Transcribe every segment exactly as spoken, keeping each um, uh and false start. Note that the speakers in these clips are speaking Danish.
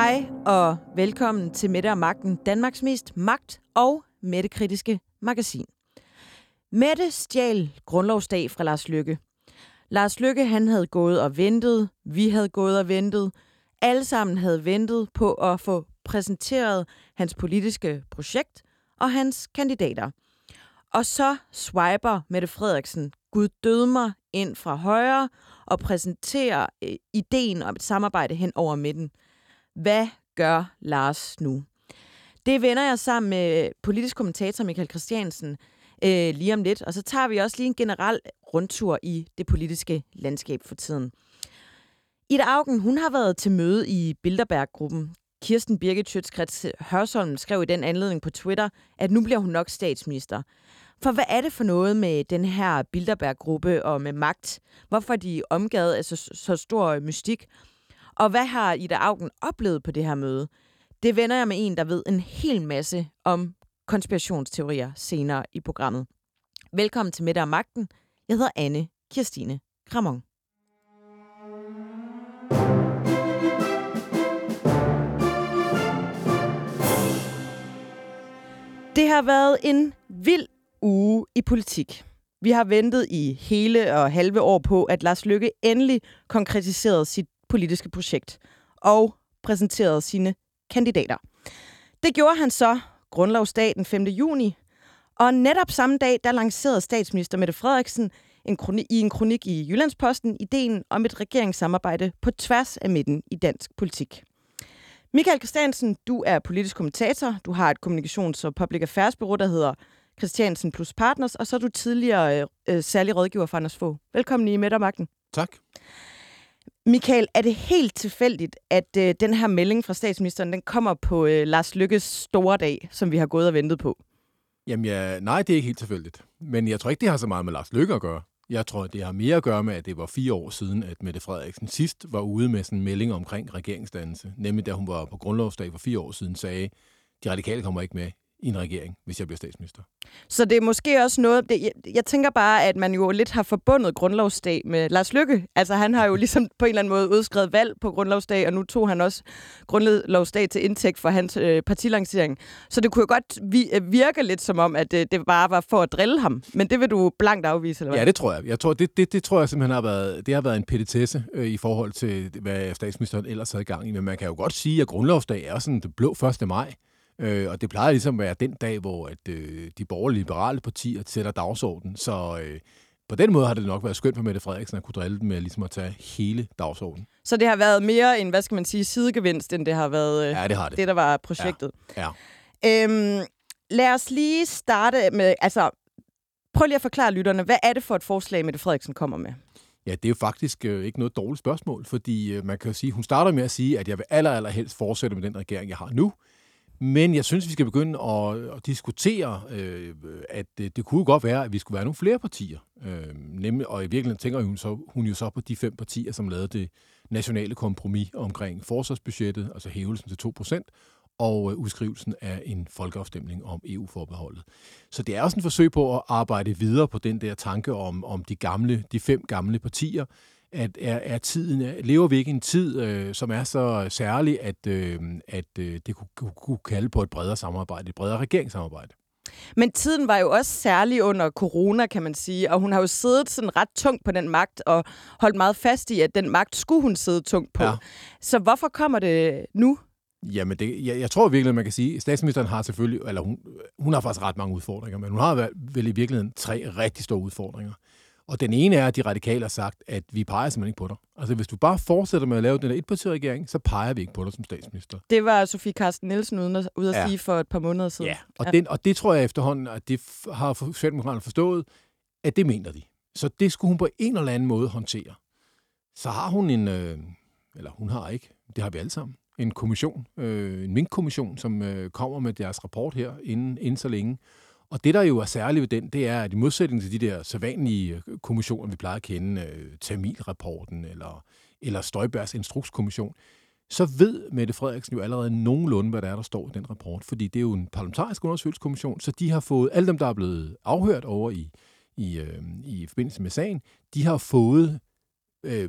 Hej og velkommen til Mette og Magten, Danmarks mest magt- og Mette-kritiske magasin. Mette stjal grundlovsdag fra Lars Løkke. Lars Løkke, han havde gået og ventet, vi havde gået og ventet, alle sammen havde ventet på at få præsenteret hans politiske projekt og hans kandidater. Og så swiper Mette Frederiksen, Gud døde mig, ind fra højre og præsenterer øh, ideen om et samarbejde hen over midten. Hvad gør Lars nu? Det vender jeg sammen med politisk kommentator Michael Christiansen øh, lige om lidt, og så tager vi også lige en generel rundtur i det politiske landskab for tiden. Ida Auken, hun har været til møde i Bilderberggruppen. Kirsten Birget Hørsholm skrev i den anledning på Twitter, at nu bliver hun nok statsminister. For hvad er det for noget med den her Bilderberg-gruppe og med magt? Hvorfor er de omgivet af så, så stor mystik? Og hvad har Ida Auken oplevet på det her møde? Det vender jeg med en, der ved en hel masse om konspirationsteorier senere i programmet. Velkommen til Mette og Magten. Jeg hedder Anne Kirstine Kramon. Det har været en vild uge i politik. Vi har ventet i hele og halve år på, at Lars Løkke endelig konkretiserede sit politiske projekt og præsenterede sine kandidater. Det gjorde han så grundlovsdag den femte juni, og netop samme dag, der lancerede statsminister Mette Frederiksen en kroni- i en kronik i Jyllandsposten ideen om et regeringssamarbejde på tværs af midten i dansk politik. Michael Christiansen, du er politisk kommentator, du har et kommunikations- og public affairs-bureau, der hedder Christiansen plus Partners, og så er du tidligere øh, særlig rådgiver for Anders Fogh. Velkommen i Mette og Magten. Tak. Michael, er det helt tilfældigt, at øh, den her melding fra statsministeren, den kommer på øh, Lars Løkkes store dag, som vi har gået og ventet på? Jamen ja, nej, det er ikke helt tilfældigt. Men jeg tror ikke, det har så meget med Lars Løkke at gøre. Jeg tror, det har mere at gøre med, at det var fire år siden, at Mette Frederiksen sidst var ude med sådan en melding omkring regeringsdannelse. Nemlig da hun var på grundlovsdag for fire år siden, sagde, de radikale kommer ikke med i en regering, hvis jeg bliver statsminister. Så det er måske også noget... Det, jeg, jeg tænker bare, at man jo lidt har forbundet grundlovsdag med Lars Løkke. Altså, han har jo ligesom på en eller anden måde udskrevet valg på grundlovsdag, og nu tog han også grundlovsdag til indtægt for hans øh, partilancering. Så det kunne jo godt vi, virke lidt som om, at øh, det bare var for at drille ham. Men det vil du blankt afvise, eller hvad? Ja, det tror jeg. Jeg tror, det, det, det tror jeg simpelthen har været, det har været en petitesse øh, i forhold til, hvad statsministeren ellers havde i gang i. Men man kan jo godt sige, at grundlovsdag er sådan det blå første maj. Øh, og det plejer ligesom at være den dag, hvor at, øh, de borgerlige-liberale partier sætter dagsordenen. Så øh, på den måde har det nok været skønt for Mette Frederiksen at kunne drille dem med ligesom at tage hele dagsordenen. Så det har været mere en, hvad skal man sige, sidegevinst, end det har været øh, ja, det, har det. det, der var projektet. Ja. Ja. Øhm, lad os lige starte med, altså prøv lige at forklare lytterne, hvad er det for et forslag, Mette Frederiksen kommer med? Ja, det er jo faktisk øh, ikke noget dårligt spørgsmål, fordi øh, man kan jo sige, hun starter med at sige, at jeg vil aller, aller helst fortsætte med den regering, jeg har nu. Men jeg synes, vi skal begynde at, at diskutere, øh, at det, det kunne godt være, at vi skulle være nogle flere partier. Øh, nemlig, og i virkeligheden tænker hun, så, hun jo så på de fem partier, som lavede det nationale kompromis omkring forsvarsbudgettet, altså hævelsen til to procent, og øh, udskrivelsen af en folkeafstemning om E U-forbeholdet. Så det er også et forsøg på at arbejde videre på den der tanke om, om de, gamle, de fem gamle partier, at er, er tiden, lever vi ikke i en tid, øh, som er så særlig, at, øh, at øh, det kunne, kunne, kunne kalde på et bredere samarbejde, et bredere regeringssamarbejde. Men tiden var jo også særlig under corona, kan man sige, og hun har jo siddet sådan ret tungt på den magt, og holdt meget fast i, at den magt skulle hun sidde tungt på. Ja. Så hvorfor kommer det nu? Jamen, det, jeg, jeg tror virkelig, man kan sige, at statsministeren har selvfølgelig, eller hun, hun har faktisk ret mange udfordringer, men hun har vel i virkeligheden tre rigtig store udfordringer. Og den ene er, at de radikale har sagt, at vi peger simpelthen ikke på dig. Altså, hvis du bare fortsætter med at lave den der etpartiregering, så peger vi ikke på dig som statsminister. Det var Sofie Carsten Nielsen ude at, ude at ja. sige for et par måneder siden. Ja, og, ja. Den, og det tror jeg efterhånden, at det har Socialdemokraterne forstået, at det mener de. Så det skulle hun på en eller anden måde håndtere. Så har hun en, øh, eller hun har ikke, det har vi alle sammen, en kommission, øh, en minkkommission, som øh, kommer med deres rapport her inden, inden så længe. Og det, der jo er særligt ved den, det er, at i modsætning til de der sædvanlige kommissioner, vi plejer at kende, øh, Tamilrapporten eller, eller Støjbergs instrukskommission, så ved Mette Frederiksen jo allerede nogenlunde, hvad der er, der står i den rapport. Fordi det er jo en parlamentarisk undersøgelseskommission, så de har fået, alle dem, der er blevet afhørt over i, i, øh, i forbindelse med sagen, de har fået Øh,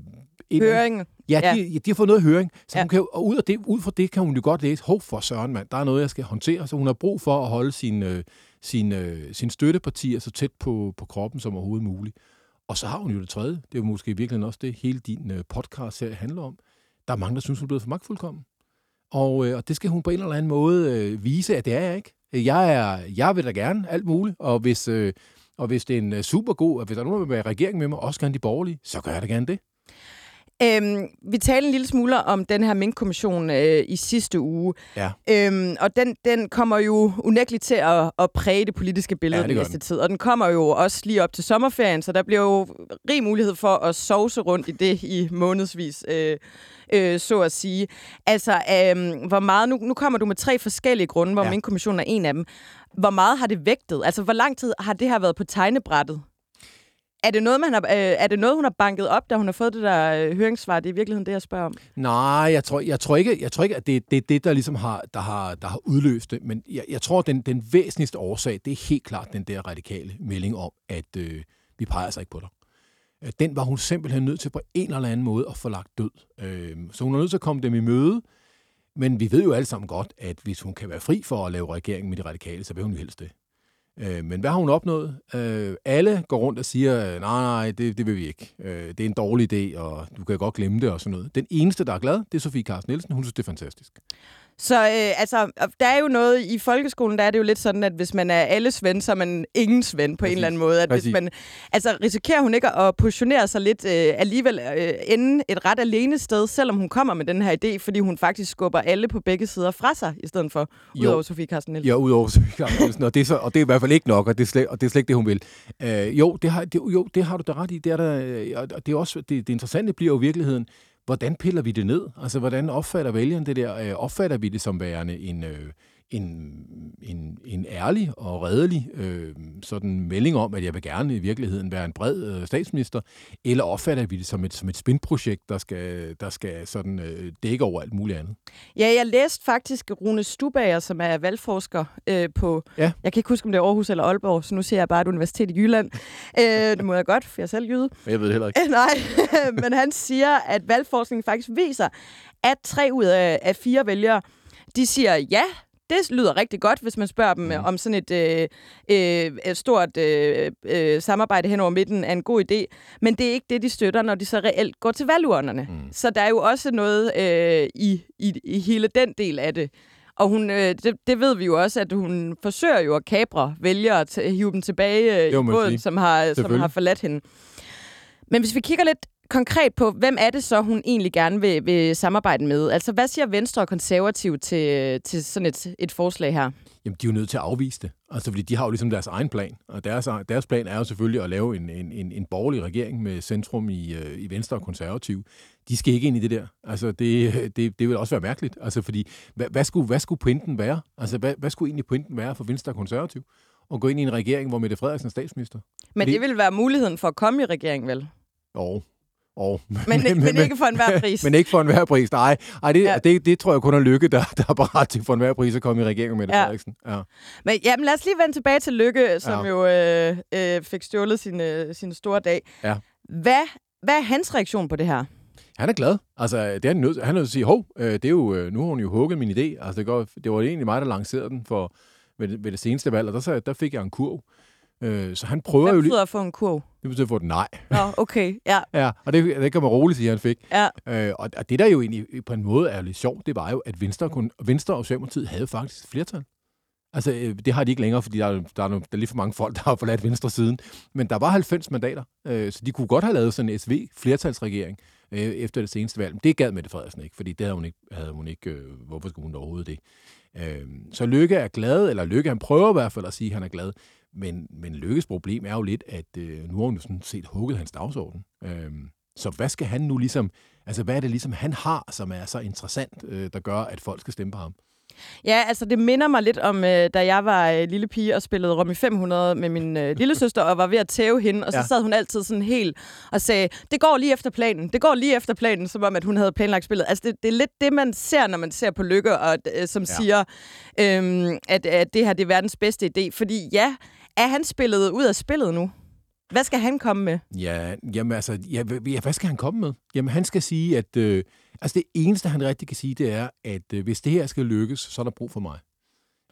høring. Ja, ja. De, de har fået noget høring. Så ja. Hun kan, og ud, af det, ud fra det kan hun jo godt læse, hov for søren mand, der er noget, jeg skal håndtere. Så hun har brug for at holde sin, øh, sin, øh, sin støttepartier så tæt på, på kroppen som overhovedet muligt. Og så har hun jo det tredje. Det er jo måske virkelig også det, hele din øh, podcast-serie handler om. Der er mange, der synes, hun er blevet for magtfuldkommen. Og, øh, og det skal hun på en eller anden måde øh, vise, at det er jeg ikke. Jeg, er, jeg vil da gerne alt muligt, og hvis, øh, og hvis det er en super god, og hvis der er nogen, der vil være i regeringen med mig, også gerne de borgerlige, så gør jeg da gerne det. Øhm, vi talte en lille smule om den her minkkommission øh, i sidste uge, ja. øhm, og den, den kommer jo unægteligt til at, at præge det politiske billede ja, den næste den. tid, og den kommer jo også lige op til sommerferien, så der bliver jo rig mulighed for at sovse rundt i det i månedsvis, øh, øh, så at sige. Altså, øh, hvor meget, nu, nu kommer du med tre forskellige grunde, hvor ja. Minkkommissionen er en af dem. Hvor meget har det vægtet? Altså, hvor lang tid har det her været på tegnebrættet? Er det, noget, man har, øh, er det noget, hun har banket op, da hun har fået det der øh, høringssvar? Det er i virkeligheden det, jeg spørger om. Nej, jeg tror, jeg tror, ikke, jeg tror ikke, at det, det er det, der ligesom har, der har, der har udløst det. Men jeg, jeg tror, at den, den væsentligste årsag, det er helt klart den der radikale melding om, at øh, vi peger sig ikke på dig. Den var hun simpelthen nødt til på en eller anden måde at få lagt død. Øh, så hun er nødt til at komme dem i møde. Men vi ved jo alle sammen godt, at hvis hun kan være fri for at lave regering med de radikale, så vil hun jo helst det. Men hvad har hun opnået? Alle går rundt og siger, nej, nej, det, det vil vi ikke. Det er en dårlig idé, og du kan godt glemme det og sådan noget. Den eneste, der er glad, det er Sofie Carsten Nielsen. Hun synes, det er fantastisk. Så øh, altså, der er jo noget i folkeskolen, der er det jo lidt sådan, at hvis man er alles ven, så er man ingens ven på Præcis. En eller anden måde. At hvis man, altså, risikerer hun ikke at positionere sig lidt øh, alligevel øh, inden et ret alene sted, selvom hun kommer med den her idé, fordi hun faktisk skubber alle på begge sider fra sig, i stedet for udover Sofie Carsten Nielsen? Ja, udover Sofie Carsten Nielsen, og, det så, og det er i hvert fald ikke nok, og det er slet, og det, er slet ikke det, hun vil. Øh, jo, det har, det, jo, det har du da ret i. Det er der, og det, er også, det, det interessante bliver jo i virkeligheden, hvordan piller vi det ned? Altså, hvordan opfatter vælgeren det der? Opfatter vi det som værende en, en, en, en ærlig og redelig øh, sådan melding om, at jeg vil gerne i virkeligheden være en bred øh, statsminister? Eller opfatter vi det som et, som et spinprojekt, der skal, der skal sådan, øh, dække over alt muligt andet? Ja, jeg læste faktisk Rune Stubager, som er valgforsker øh, på... Ja. Jeg kan ikke huske, om det er Aarhus eller Aalborg, så nu siger jeg bare et universitet i Jylland. øh, det må jeg godt, for jeg er selv jyde. Jeg ved heller ikke. Æh, nej, men han siger, at valgforskningen faktisk viser, at tre ud af, af fire vælgere, de siger ja... Det lyder rigtig godt, hvis man spørger dem mm. om sådan et øh, øh, stort øh, øh, samarbejde hen over midten er en god idé. Men det er ikke det, de støtter, når de så reelt går til valgurnerne. Mm. Så der er jo også noget øh, i, i, i hele den del af det. Og hun, øh, det, det ved vi jo også, at hun forsøger jo at kapre vælgere og hive dem tilbage øh, i båden, som har, som har forladt hende. Men hvis vi kigger lidt konkret på, hvem er det så, hun egentlig gerne vil, vil samarbejde med? Altså, hvad siger Venstre og Konservative til, til sådan et, et forslag her? Jamen, de er jo nødt til at afvise det. Altså, fordi de har jo ligesom deres egen plan. Og deres, deres plan er jo selvfølgelig at lave en, en, en borgerlig regering med centrum i, i Venstre og Konservative. De skal ikke ind i det der. Altså, det, det, det vil også være mærkeligt. Altså, fordi, hvad, hvad, skulle, hvad skulle pointen være? Altså, hvad, hvad skulle egentlig pointen være for Venstre og Konservative? At gå ind i en regering, hvor Mette Frederiksen er statsminister? Men det, det ville være muligheden for at komme i regeringen, vel? Jo. Oh, men, men, ikke, men, men ikke for enhver pris. Men ikke for enhver pris, nej. Ej, det, ja. det, det tror jeg kun er Løkke, der, der er parat til for enhver pris at komme i regeringen med Mette ja. Frederiksen. Ja. Men jamen, lad os lige vende tilbage til Løkke, som ja. jo øh, øh, fik stjålet sin, øh, sin store dag. Ja. Hvad, hvad er hans reaktion på det her? Han er glad. Altså, det er han nødt til at sige, hov, øh, det er jo, nu har hun jo hugget min idé. Altså, det, går, det var egentlig mig, der lancerede den for, ved, ved det seneste valg, og der, så, der fik jeg en kurv. Så han prøver jo lige... Hvad betyder at få en kurv? Det betyder at få et nej. Nå, okay, ja. ja og det, det kan man roligt sige, han fik. Ja. Øh, og det, der jo egentlig på en måde er lidt sjovt, det var jo, at Venstre, kun, Venstre og Socialdemokratiet havde faktisk flertal. Altså, øh, det har de ikke længere, fordi der, der, er, der er lige for mange folk, der har forladt Venstre siden. Men der var halvfems mandater, øh, så de kunne godt have lavet sådan en S V-flertalsregering øh, efter det seneste valg. Men det gad Mette Frederiksen ikke, fordi det havde hun ikke... Havde hun ikke øh, hvorfor skulle hun overhovedet det? Øh, så Løkke er glad, eller Løkke, han prøver i hvert fald at sige, at han er glad. Men, men Løkkes problem er jo lidt, at øh, nu har hun jo sådan set hugget hans dagsorden. Øh, så hvad skal han nu ligesom... Altså, hvad er det ligesom, han har, som er så interessant, øh, der gør, at folk skal stemme på ham? Ja, altså, det minder mig lidt om, øh, da jeg var øh, lille pige og spillede Rum i fem hundrede med min øh, lillesøster, og var ved at tæve hende, og så ja. sad hun altid sådan helt og sagde, det går lige efter planen, det går lige efter planen, som om, at hun havde planlagt spillet. Altså, det, det er lidt det, man ser, når man ser på Løkke, og, øh, som ja. siger, øh, at, at det her det er verdens bedste idé, fordi ja, er han spillet ud af spillet nu? Hvad skal han komme med? Ja, jamen altså, ja, hvad skal han komme med? Jamen, han skal sige, at øh, altså det eneste, han rigtig kan sige, det er, at øh, hvis det her skal lykkes, så er der brug for mig.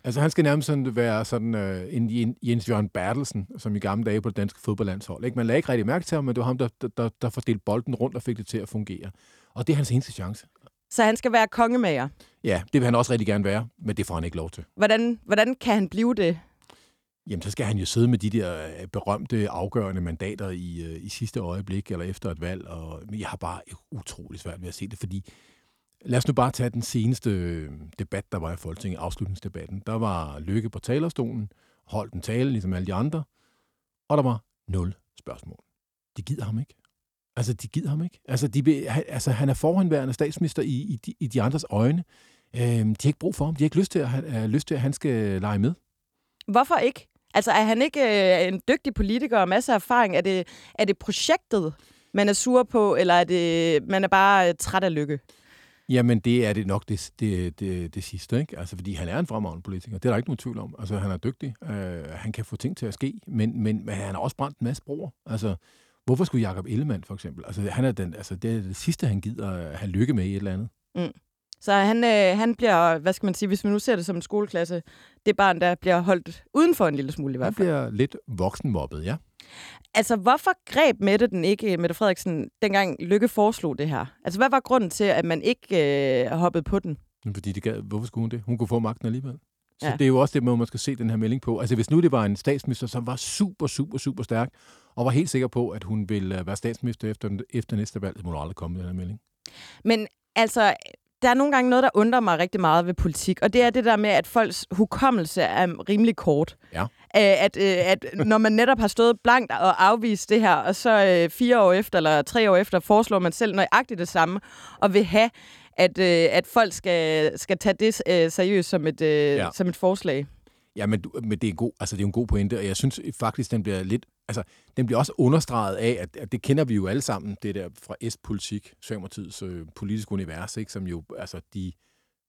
Altså, han skal nærmest sådan være sådan øh, en Jens Jørgen Bertelsen, som i gamle dage på det danske fodboldlandshold. Ikke? Man lagde ikke rigtig mærke til ham, men det var ham, der, der, der fordelte bolden rundt og fik det til at fungere. Og det er hans eneste chance. Så han skal være kongemager? Ja, det vil han også rigtig gerne være, men det får han ikke lov til. Hvordan, hvordan kan han blive det? Jamen, så skal han jo sidde med de der berømte, afgørende mandater i, i sidste øjeblik, eller efter et valg, og jeg har bare utrolig svært ved at se det, fordi lad os nu bare tage den seneste debat, der var i Folketinget, afslutningsdebatten. Der var Løkke på talerstolen, holdt en tale, ligesom alle de andre, og der var nul spørgsmål. De gider ham ikke. Altså, de gider ham ikke. Altså, de, altså han er forhenværende statsminister i, i, de, i de andres øjne. Øh, de har ikke brug for ham. De har ikke lyst til, at, at, lyst til, at han skal lege med. Hvorfor ikke? Altså, er han ikke øh, en dygtig politiker og masser af erfaring? Er det, er det projektet, man er sur på, eller er det, man er bare øh, træt af Løkke? Jamen, det er det nok det, det, det, det sidste, ikke? Altså, fordi han er en fremragende politiker. Det er der ikke nogen tvivl om. Altså, han er dygtig. Øh, han kan få ting til at ske, men, men, men han har også brændt en masse broer. Altså, hvorfor skulle Jacob Ellemann, for eksempel? Altså, han er den, altså, det er det sidste, han gider have Løkke med i et eller andet. Mm. Så han, øh, han bliver, hvad skal man sige, hvis man nu ser det som en skoleklasse, det barn, der bliver holdt udenfor en lille smule i hvert fald. Han bliver lidt voksenmobbet, ja. Altså, hvorfor greb Mette den ikke, Mette Frederiksen, dengang Løkke foreslog det her? Altså, hvad var grunden til, at man ikke øh, hoppede på den? Fordi det gav, hvorfor skulle hun det? Hun kunne få magten alligevel. Så ja. Det er jo også det, man skal se den her melding på. Altså, hvis nu det var en statsminister, som var super, super, super stærk, og var helt sikker på, at hun ville være statsminister efter, efter næste valg, så må hun aldrig komme med den her melding. Men altså, der er nogle gange noget, der undrer mig rigtig meget ved politik, og det er det der med, at folks hukommelse er rimelig kort. Ja. At, at når man netop har stået blankt og afvist det her, og så fire år efter eller tre år efter foreslår man selv nøjagtigt det samme, og vil have, at, at folk skal, skal tage det seriøst som et, ja. som et forslag. Ja, men, men det er en god, altså det er en god pointe, og jeg synes faktisk, den bliver lidt, altså den bliver også understreget af, at, at det kender vi jo alle sammen, det der fra S-politik, Socialdemokratiets øh, politiske univers, ikke, som jo, altså de,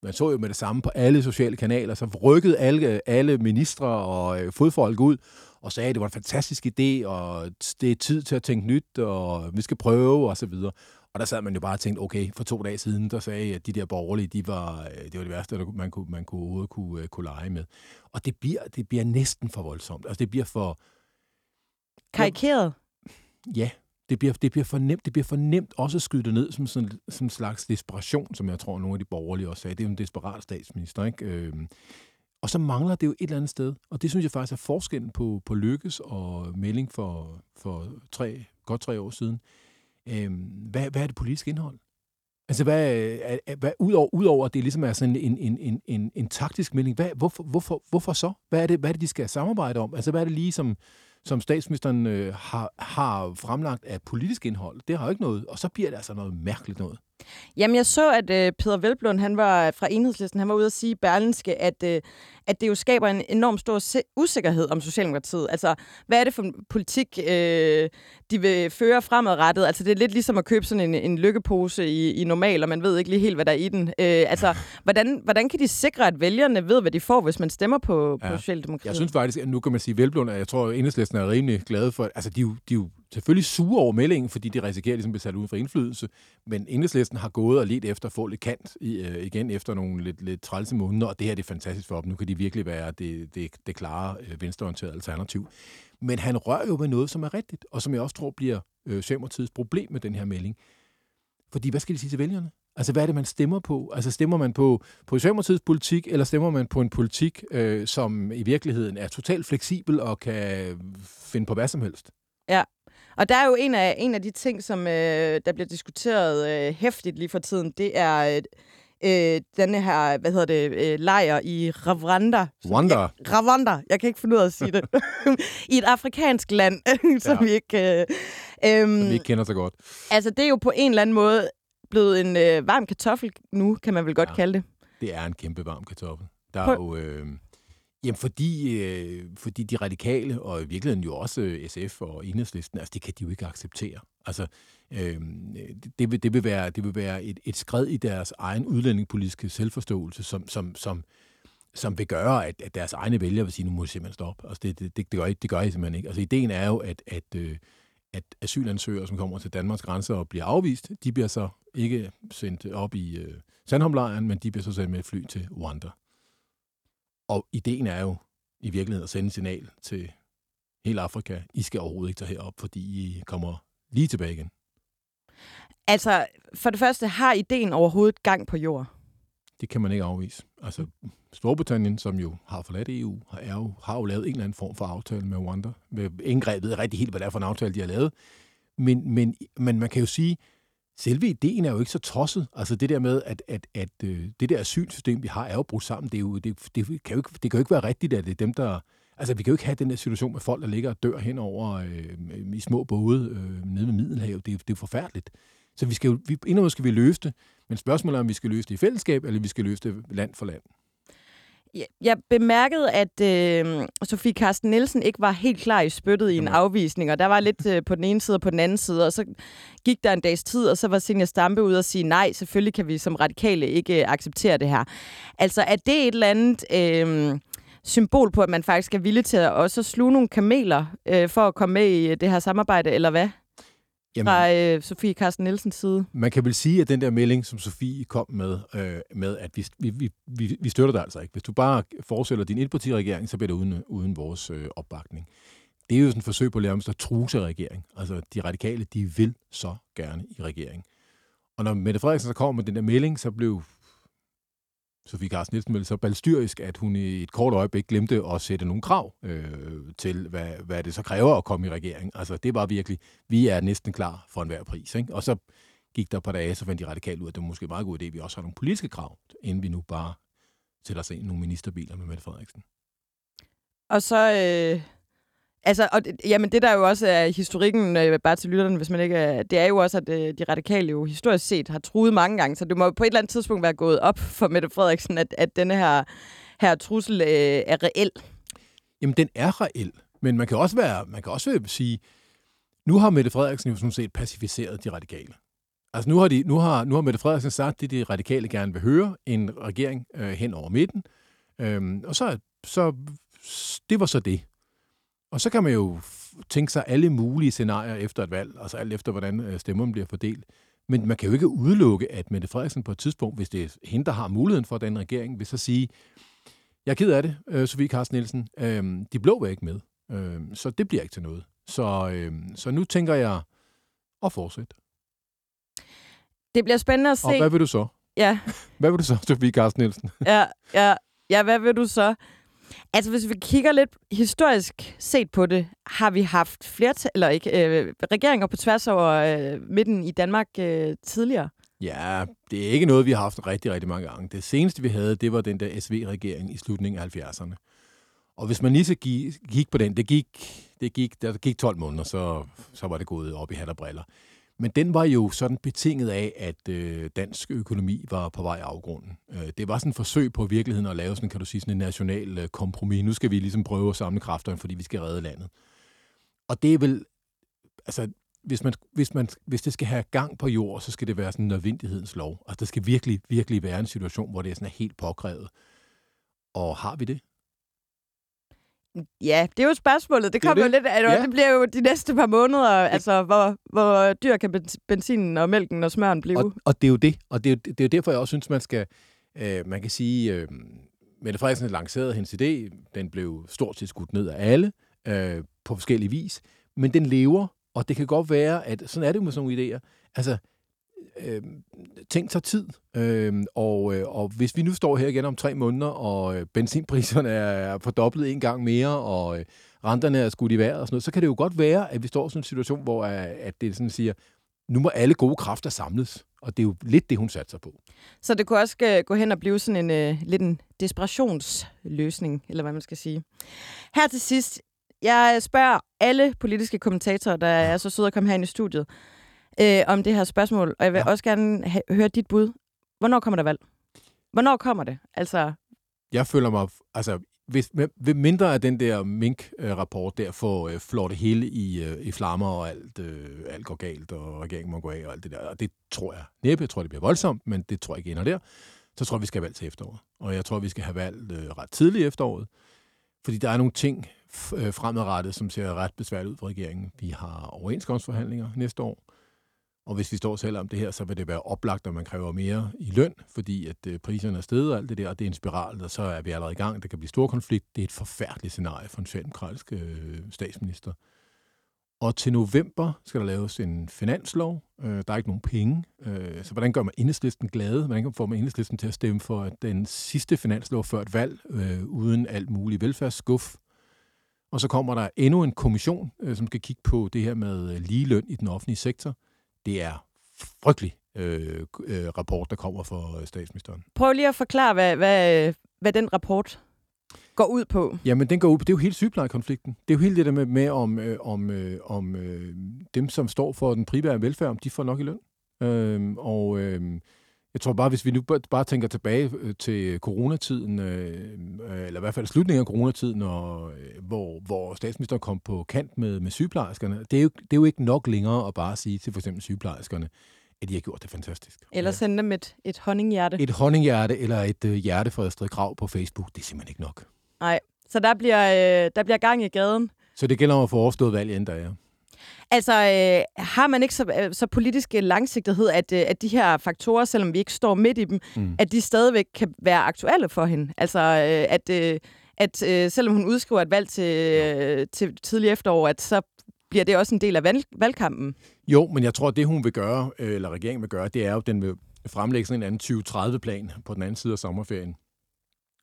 man så jo med det samme på alle sociale kanaler, så rykkede alle, alle ministre og øh, fodfolk ud og sagde, at det var en fantastisk idé, og det er tid til at tænke nyt, og vi skal prøve, og så videre. Og der sad man jo bare og tænkte, okay, for to dage siden, der sagde jeg, at de der borgerlige, de var, det var det værste, man kunne, man kunne overhovedet kunne, kunne lege med. Og det bliver, det bliver næsten for voldsomt. Altså, det bliver for... Karikeret? Ja, det bliver, det bliver for nemt. Det bliver for nemt også at skyde det ned som sådan som slags desperation, som jeg tror, nogle af de borgerlige også sagde. Det er jo en desperat statsminister, ikke? Øhm. Og så mangler det jo et eller andet sted. Og det synes jeg faktisk er forskellen på, på Løkkes og melding for, for tre, godt tre år siden. Hvad, hvad er det politiske indhold? Altså, hvad, hvad, udover, udover at det ligesom er sådan en, en, en, en, en taktisk melding, hvad, hvorfor, hvorfor, hvorfor så? Hvad er, det, hvad er det, de skal samarbejde om? Altså, hvad er det lige, som, som statsministeren øh, har, har fremlagt af politisk indhold? Det har jo ikke noget, og så bliver det altså noget mærkeligt noget. Jamen, jeg så, at øh, Peter Velblund, han var fra Enhedslisten, han var ude at sige i Berlingske, at, øh, at det jo skaber en enorm stor se- usikkerhed om Socialdemokratiet. Altså, hvad er det for en politik, øh, de vil føre fremadrettet? Altså, det er lidt ligesom at købe sådan en, en lykkepose i, i normal, og man ved ikke lige helt, hvad der er i den. Øh, altså, hvordan, hvordan kan de sikre, at vælgerne ved, hvad de får, hvis man stemmer på, ja. på Socialdemokratiet? Jeg synes faktisk, at nu kan man sige Velblund, og jeg tror, at Enhedslisten er rimelig glade for, at altså, de jo... De selvfølgelig sure over meldingen, fordi de risikerer ligesom at blive sat uden for indflydelse, men Enhedslisten har gået og let efter at få lidt kant øh, igen efter nogle lidt, lidt trælse måneder, og det her det er fantastisk for dem. Nu kan de virkelig være det, det, det klare øh, venstreorienterede alternativ. Men han rører jo med noget, som er rigtigt, og som jeg også tror bliver øh, Socialdemokratiets problem med den her melding. Fordi hvad skal de sige til vælgerne? Altså, hvad er det, man stemmer på? Altså, stemmer man på, på Socialdemokratiets politik, eller stemmer man på en politik, øh, som i virkeligheden er totalt fleksibel og kan finde på hvad som helst? Ja. Og der er jo en af, en af de ting, som øh, der bliver diskuteret øh, heftigt lige for tiden, det er øh, denne her, hvad hedder det, øh, lejr i Rwanda. Rwanda. Rwanda. Jeg kan ikke finde ud af at sige det. I et afrikansk land, som ja. vi ikke... Øh, øh, som vi ikke kender så godt. Altså, det er jo på en eller anden måde blevet en øh, varm kartoffel nu, kan man vel godt ja, kalde det. Det er en kæmpe varm kartoffel. Der er jo... Øh, Jamen, fordi, øh, fordi de radikale, og i virkeligheden jo også øh, S F og Enhedslisten, altså, det kan de jo ikke acceptere. Altså, øh, det, vil, det vil være, det vil være et, et skred i deres egen udlændingepolitiske selvforståelse, som, som, som, som vil gøre, at, at deres egne vælgere vil sige, nu må I simpelthen stoppe. Altså, det, det, det, gør I, det gør I simpelthen ikke. Altså, ideen er jo, at, at, at asylansøgere, som kommer til Danmarks grænser og bliver afvist, de bliver så ikke sendt op i uh, Sandholm-lejren, men de bliver så sendt med et fly til Rwanda. Og ideen er jo i virkeligheden at sende et signal til hele Afrika. I skal overhovedet ikke tage herop, fordi I kommer lige tilbage igen. Altså, for det første, har ideen overhovedet gang på jord? Det kan man ikke afvise. Altså, Storbritannien, som jo har forladt E U, har jo, har jo lavet en eller anden form for aftale med Rwanda. Ingen ved rigtig helt, hvad det er for en aftale, de har lavet. Men, men, men man kan jo sige, selve ideen er jo ikke så tosset. Altså det der med, at, at, at, at det der asylsystem, vi har, er jo brudt sammen. Det, er jo, det, det, kan jo ikke, det kan jo ikke være rigtigt, at det er dem, der... Altså, vi kan jo ikke have den der situation med folk, der ligger og dør henover øh, i små både øh, nede ved Middelhavet. Det, det er jo forfærdeligt. Så vi skal jo, vi, endnu skal vi løse det. Men spørgsmålet er, om vi skal løse det i fællesskab, eller vi skal løse det land for land. Jeg bemærkede, at øh, Sofie Carsten Nielsen ikke var helt klar i spyttet i en afvisning, og der var lidt øh, på den ene side og på den anden side, og så gik der en dags tid, og så var Zenia Stampe ude og sige, nej, selvfølgelig kan vi som radikale ikke øh, acceptere det her. Altså, er det et eller andet øh, symbol på, at man faktisk er villig til at også sluge nogle kameler øh, for at komme med i det her samarbejde, eller hvad? Jamen, fra øh, Sofie Carsten Nielsens side. Man kan vel sige, at den der melding, som Sofie kom med, øh, med at vi, vi, vi, vi støtter dig altså ikke. Hvis du bare forestiller din etpartiregering, så bliver det uden, uden vores øh, opbakning. Det er jo sådan et forsøg på at lave en truse regering. Altså, de radikale, de vil så gerne i regering. Og når Mette Frederiksen så kom med den der melding, så blev Sofie Carsten Nielsen så balstyrisk, at hun i et kort øjeblik glemte at sætte nogle krav øh, til, hvad, hvad det så kræver at komme i regering. Altså, det var virkelig, vi er næsten klar for enhver pris, ikke? Og så gik der et par dage, så fandt de radikale ud, at det var måske en meget god idé, at vi også har nogle politiske krav, inden vi nu bare sætter os ind i nogle ministerbiler med Mette Frederiksen. Og så... Øh Altså, og det, jamen det der jo også er historikken, øh, bare til lytterne, hvis man ikke er, det er jo også, at øh, de radikale jo historisk set har truet mange gange, så det må på et eller andet tidspunkt være gået op for Mette Frederiksen, at, at denne her, her trussel øh, er reel. Jamen, den er reel, men man kan også være, man kan også sige, nu har Mette Frederiksen jo sådan set pacificeret de radikale. Altså, nu har, de, nu har, nu har Mette Frederiksen sagt, det de radikale gerne vil høre, en regering øh, hen over midten, øhm, og så, så det var så det. Og så kan man jo tænke sig alle mulige scenarier efter et valg, altså alt efter, hvordan stemmerne bliver fordelt. Men man kan jo ikke udelukke, at Mette Frederiksen på et tidspunkt, hvis det er hende, der har muligheden for den regering, vil så sige, jeg er ked af det, Sofie Carsten Nielsen, de blå er ikke med, så det bliver ikke til noget. Så, så nu tænker jeg at fortsætte. Det bliver spændende at se. Og hvad vil du så? Ja. Hvad vil du så, Sofie Carsten Nielsen? ja, ja, ja, hvad vil du så? Altså, hvis vi kigger lidt historisk set på det, har vi haft flertal, eller ikke, øh, regeringer på tværs over øh, midten i Danmark øh, tidligere? Ja, det er ikke noget, vi har haft rigtig, rigtig mange gange. Det seneste, vi havde, det var den der S V-regering i slutningen af halvfjerdserne. Og hvis man lige så gik, gik på den, det gik, det gik, der gik tolv måneder, så, så var det gået op i hat og briller. Men den var jo sådan betinget af, at øh, dansk økonomi var på vej af afgrunden. Øh, det var sådan et forsøg på virkeligheden at lave sådan, kan du sige, sådan en national øh, kompromis. Nu skal vi ligesom prøve at samle kræfterne, fordi vi skal redde landet. Og det er vel, altså, hvis, man, hvis, man, hvis det skal have gang på jord, så skal det være sådan en nødvendighedens lov. Altså, der skal virkelig, virkelig være en situation, hvor det er sådan helt påkrævet. Og har vi det? Ja, det er jo spørgsmålet. Det kommer jo lidt, altså, ja. Det bliver jo de næste par måneder, altså hvor hvor dyr kan benzinen og mælken og smøren blive. Og, og det er jo det, og det er jo, det er jo derfor jeg også synes man skal, øh, man kan sige, øh, Mette Frederiksen lancerede hendes idé, den blev stort set skudt ned af alle øh, på forskellige vis, men den lever, og det kan godt være, at sådan er det jo med sådan nogle idéer. Altså øh, ting tager tid, øh, og, øh, og hvis vi nu står her igen om tre måneder, og øh, benzinpriserne er fordoblet en gang mere, og øh, renterne er skudt i vejret og sådan noget, så kan det jo godt være, at vi står i sådan en situation, hvor at det sådan siger, nu må alle gode kræfter samles, og det er jo lidt det, hun satte sig på. Så det kunne også gå hen og blive sådan en øh, lidt en desperationsløsning, eller hvad man skal sige. Her til sidst, jeg spørger alle politiske kommentatorer, der er så søde at komme herinde i studiet, Øh, om det her spørgsmål, og jeg vil ja. også gerne ha- høre dit bud. Hvornår kommer der valg? Hvornår kommer det? Altså... Jeg føler mig... Altså, hvis, med mindre af den der mink-rapport der får øh, flår det hele i, øh, i flammer, og alt, øh, alt går galt, og regeringen må gå af, og alt det der. Og det tror jeg næppe. Jeg tror, det bliver voldsomt, men det tror jeg ikke ender der. så tror jeg, vi skal have valg til efteråret. Og jeg tror, vi skal have valg øh, ret tidligt efteråret, fordi der er nogle ting f- fremadrettet, som ser ret besværligt ud for regeringen. Vi har overenskomstforhandlinger næste år, og hvis vi står selv om det her, så vil det være oplagt, at man kræver mere i løn, fordi at øh, priserne er steget og alt det der, og det er en spiral, og så er vi allerede i gang. Der kan blive stor konflikt. Det er et forfærdeligt scenarie for en socialdemokratisk øh, statsminister. Og til november skal der laves en finanslov. Øh, der er ikke nogen penge. Øh, så hvordan gør man Enhedslisten glade? Hvordan får man Enhedslisten til at stemme for den sidste finanslov før et valg, øh, uden alt muligt velfærdsskuf? Og så kommer der endnu en kommission, øh, som skal kigge på det her med ligeløn i den offentlige sektor. Det er frygtelig øh, øh, rapport, der kommer fra statsministeren. Prøv lige at forklare, hvad, hvad, hvad den rapport går ud på. Jamen, den går ud på, det er jo hele sygeplejekonflikten. Det er jo hele det der med, med om, øh, om, øh, om øh, dem, som står for den primære velfærd, om de får nok i løn. Øh, og øh, jeg tror bare, hvis vi nu bare tænker tilbage til coronatiden, øh, eller i hvert fald slutningen af coronatiden, og, øh, hvor, hvor statsministeren kom på kant med, med sygeplejerskerne, det er, jo, det er jo ikke nok længere at bare sige til for eksempel sygeplejerskerne, at de har gjort det fantastisk. Eller sende dem et, et honninghjerte. Et honninghjerte eller et øh, hjerte fra Astrid Krag på Facebook, det er simpelthen ikke nok. Nej, så der bliver, øh, der bliver gang i gaden. Så det gælder om at få overstået valg endda, ja. Altså, øh, har man ikke så, så politisk langsigtighed, at, øh, at de her faktorer, selvom vi ikke står midt i dem, mm. at de stadigvæk kan være aktuelle for hende? Altså, øh, at, øh, at øh, selvom hun udskriver et valg til, øh, til tidlig efterår, at så bliver det også en del af valg, valgkampen? Jo, men jeg tror, det hun vil gøre, eller regeringen vil gøre, det er jo, at den vil fremlægge sådan en anden tyve tredive plan på den anden side af sommerferien,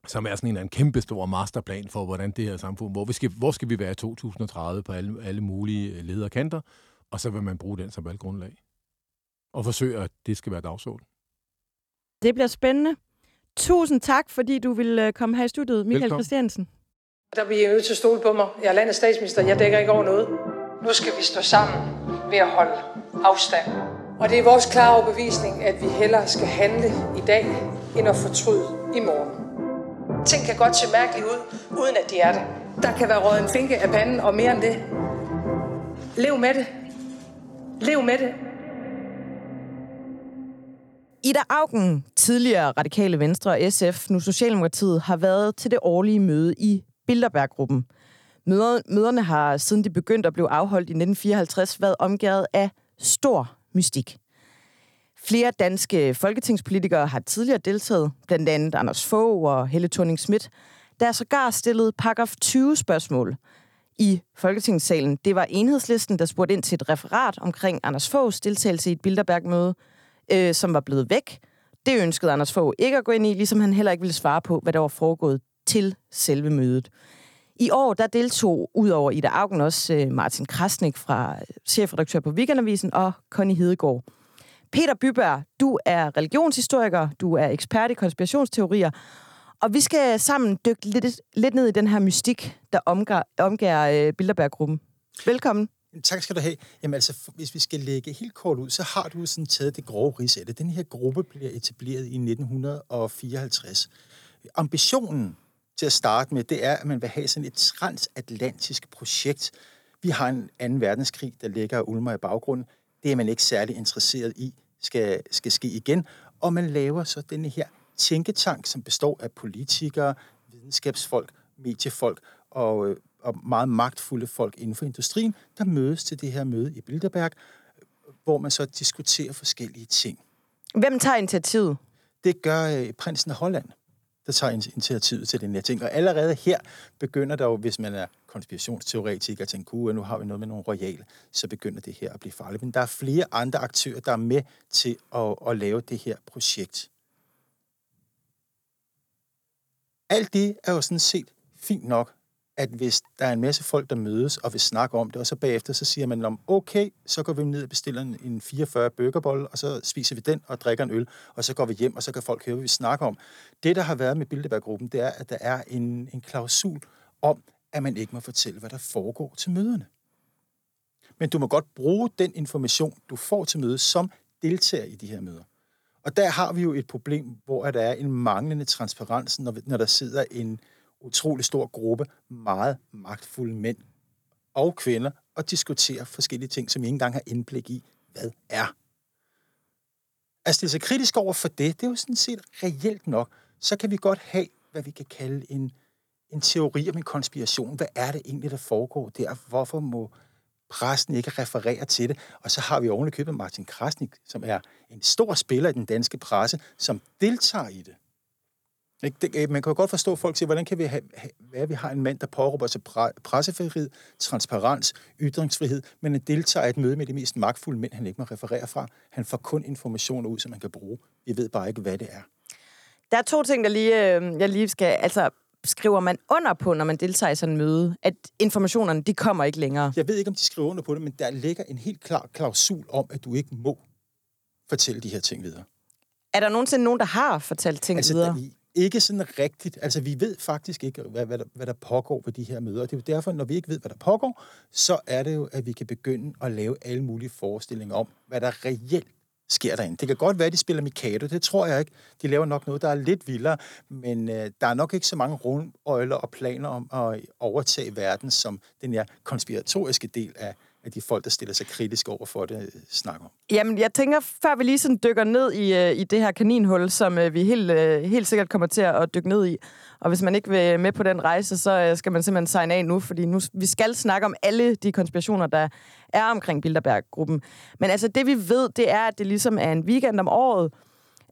som er sådan en, en kæmpe stor masterplan for, hvordan det her samfund, hvor, vi skal, hvor skal vi være i to tusind og tredive på alle, alle mulige lederkanter, og så vil man bruge den som valggrundlag. Og forsøge, at det skal være dagsordenen. Det bliver spændende. Tusind tak, fordi du ville komme her i studiet, Michael Velkommen. Christiansen. Der bliver I nødt til at stole på mig. Jeg er landets statsminister, jeg dækker ikke over noget. Nu skal vi stå sammen ved at holde afstand. Og det er vores klare overbevisning, at vi hellere skal handle i dag, end at fortryde i morgen. Ting kan godt se mærkeligt ud, uden at de er det. Der kan være røget en finke af panden, og mere end det. Lev med det. Lev med det. Ida Auken, tidligere Radikale Venstre og S F, nu Socialdemokratiet, har været til det årlige møde i Bilderberggruppen. Møderne har, siden de begyndte at blive afholdt i nitten fireoghalvtreds, været omgået af stor mystik. Flere danske folketingspolitikere har tidligere deltaget, blandt andet Anders Fogh og Helle Thorning-Schmidt, der sågar stillede paragraf tyve spørgsmål i Folketingssalen. Det var Enhedslisten, der spurgte ind til et referat omkring Anders Foghs deltagelse i et Bilderberg-møde, øh, som var blevet væk. Det ønskede Anders Fogh ikke at gå ind i, ligesom han heller ikke ville svare på, hvad der var foregået til selve mødet. I år der deltog udover Ida Auken også øh, Martin Krasnik, fra chefredaktør på Weekendavisen, og Connie Hedegaard. Peter Byberg, du er religionshistoriker, du er ekspert i konspirationsteorier, og vi skal sammen dykke lidt, lidt ned i den her mystik, der omgør, omgør Bilderberggruppen. Velkommen. Tak skal du have. Jamen altså, hvis vi skal lægge helt kort ud, så har du sådan taget det grove rids af det. Den her gruppe bliver etableret i nitten fireoghalvtreds. Ambitionen til at starte med, det er, at man vil have sådan et transatlantisk projekt. Vi har en anden verdenskrig, der ligger og ulmer i baggrunden. Det er man ikke særlig interesseret i, skal, skal ske igen. Og man laver så denne her tænketank, som består af politikere, videnskabsfolk, mediefolk og, og meget magtfulde folk inden for industrien, der mødes til det her møde i Bilderberg, hvor man så diskuterer forskellige ting. Hvem tager initiativet? Det gør prinsen af Holland, der tager initiativet til den her ting. Og allerede her begynder der jo, hvis man er konspirationsteoretiker, at tænke, at nu har vi noget med nogle royale, så begynder det her at blive farligt. Men der er flere andre aktører, der er med til at, at lave det her projekt. Alt det er jo sådan set fint nok, at hvis der er en masse folk, der mødes og vil snakke om det, og så bagefter, så siger man om, okay, så går vi ned og bestiller en fireogfyrre burgerbolle, og så spiser vi den og drikker en øl, og så går vi hjem, og så kan folk høre, hvad vi snakker om. Det, der har været med Bilderberggruppen, det er, at der er en, en klausul om, at man ikke må fortælle, hvad der foregår til møderne. Men du må godt bruge den information, du får til mødet, som deltager i de her møder. Og der har vi jo et problem, hvor der er en manglende transparens, når, når der sidder en utrolig stor gruppe, meget magtfulde mænd og kvinder, og diskuterer forskellige ting, som I ikke engang har indblik i, hvad er. At stille sig kritisk over for det, det er jo sådan set reelt nok. Så kan vi godt have, hvad vi kan kalde en, en teori om en konspiration. Hvad er det egentlig, der foregår der? Hvorfor må pressen ikke referere til det? Og så har vi oven i købet Martin Krasnik, som er en stor spiller i den danske presse, som deltager i det. Man kan jo godt forstå, folk siger, hvordan kan vi have, hvad vi har en mand, der påråber sig pressefrihed, transparens, ytringsfrihed, men han deltager i et møde med de mest magtfulde mænd, han ikke må referere fra. Han får kun informationer ud, som man kan bruge. Vi ved bare ikke, hvad det er. Der er to ting, der lige, jeg lige skal... Altså, skriver man under på, når man deltager i sådan en møde, at informationerne, de kommer ikke længere? Jeg ved ikke, om de skriver under på det, men der ligger en helt klar klausul om, at du ikke må fortælle de her ting videre. Er der nogensinde nogen, der har fortalt ting altså, videre? Der, ikke sådan rigtigt. Altså, vi ved faktisk ikke, hvad, hvad, der, hvad der pågår ved de her møder. Det er jo derfor, når vi ikke ved, hvad der pågår, så er det jo, at vi kan begynde at lave alle mulige forestillinger om, hvad der reelt sker derinde. Det kan godt være, at de spiller Mikado. Det tror jeg ikke. De laver nok noget, der er lidt vildere, men øh, der er nok ikke så mange rundøjler og planer om at overtage verden, som den her konspiratoriske del af, af de folk, der stiller sig kritisk over for det, snakker om. Jamen, jeg tænker, før vi lige sådan dykker ned i, i det her kaninhul, som øh, vi helt, øh, helt sikkert kommer til at dykke ned i, og hvis man ikke vil med på den rejse, så øh, skal man simpelthen signe af nu, fordi nu, vi skal snakke om alle de konspirationer, der er omkring Bilderberggruppen. Men altså, det vi ved, det er, at det ligesom er en weekend om året.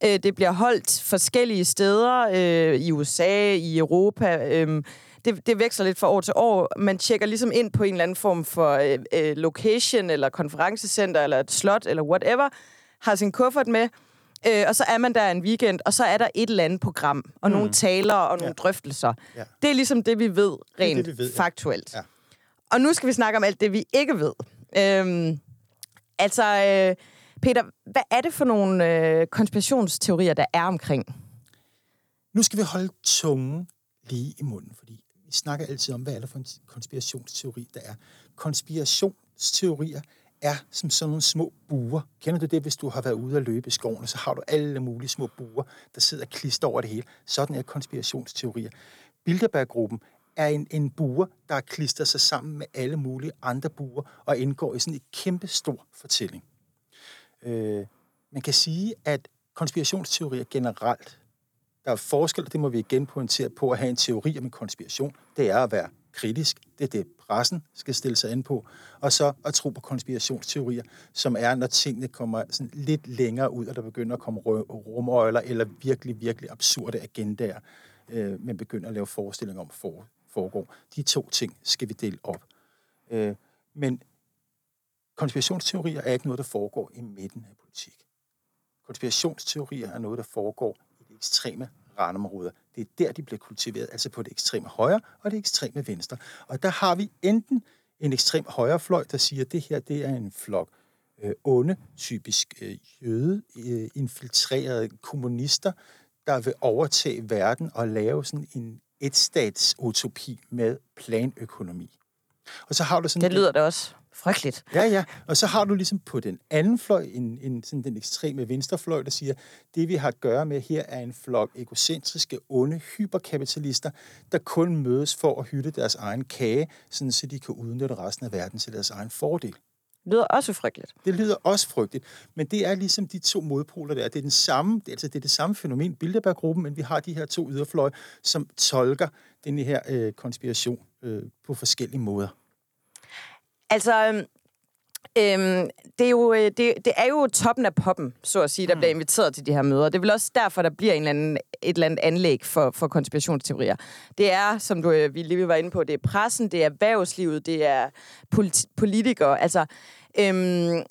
Øh, det bliver holdt forskellige steder øh, i U S A, i Europa. Øh, Det, det veksler lidt fra år til år. Man tjekker ligesom ind på en eller anden form for øh, øh, location, eller konferencecenter, eller et slot, eller whatever. Har sin kuffert med, øh, og så er man der en weekend, og så er der et eller andet program, og mm. nogle taler, og nogle ja. drøftelser. Ja. Det er ligesom det, vi ved rent det det, vi ved, ja. faktuelt. Ja. Og nu skal vi snakke om alt det, vi ikke ved. Øhm, altså, øh, Peter, hvad er det for nogle øh, konspirationsteorier, der er omkring? Nu skal vi holde tungen lige i munden, fordi vi snakker altid om, hvad er der for en konspirationsteori, der er. Konspirationsteorier er som sådan nogle små buer. Kender du det, hvis du har været ude at løbe i skoven, og så har du alle mulige små buer, der sidder klistret over det hele? Sådan er konspirationsteorier. Bilderberggruppen er en, en buer, der klistrer sig sammen med alle mulige andre buer, og indgår i sådan en kæmpe stor fortælling. Øh, man kan sige, at konspirationsteorier generelt, der er forskel, og det må vi igen pointere på, at have en teori om en konspiration. Det er at være kritisk. Det er det, pressen skal stille sig ind på. Og så at tro på konspirationsteorier, som er, når tingene kommer sådan lidt længere ud, og der begynder at komme rumøjler eller virkelig, virkelig absurde agendaer, øh, man begynder at lave forestillinger om for, foregår. De to ting skal vi dele op. Øh, men konspirationsteorier er ikke noget, der foregår i midten af politik. Konspirationsteorier er noget, der foregår ekstreme randområder. Det er der, de bliver kultiveret, altså på det ekstreme højre og det ekstreme venstre. Og der har vi enten en ekstrem højrefløj, der siger, at det her det er en flok øh, onde, typisk øh, jøde, øh, infiltrerede kommunister, der vil overtage verden og lave sådan en etstatsutopi med planøkonomi. Og så har du sådan det lyder en... det også frygteligt. Ja, ja. Og så har du ligesom på den anden fløj, en, en, sådan den ekstreme venstrefløj, der siger, det vi har at gøre med her er en flok egocentriske, onde hyperkapitalister, der kun mødes for at hytte deres egen kage, sådan så de kan udnytte resten af verden til deres egen fordel. Det lyder også frygteligt. Det lyder også frygteligt, men det er ligesom de to modpoler der. Det er, den samme, det er, altså, det, er det samme fænomen, Bilderberggruppen, men vi har de her to yderfløje, som tolker den her øh, konspiration øh, på forskellige måder. Altså, øhm, det, er jo, det, det er jo toppen af poppen, så at sige, der mm. bliver inviteret til de her møder. Det er vel også derfor, der bliver en eller anden, et eller andet anlæg for, for konspirationsteorier. Det er, som du, vi lige var inde på, det er pressen, det er erhvervslivet, det er politi- politikere. Altså, øhm,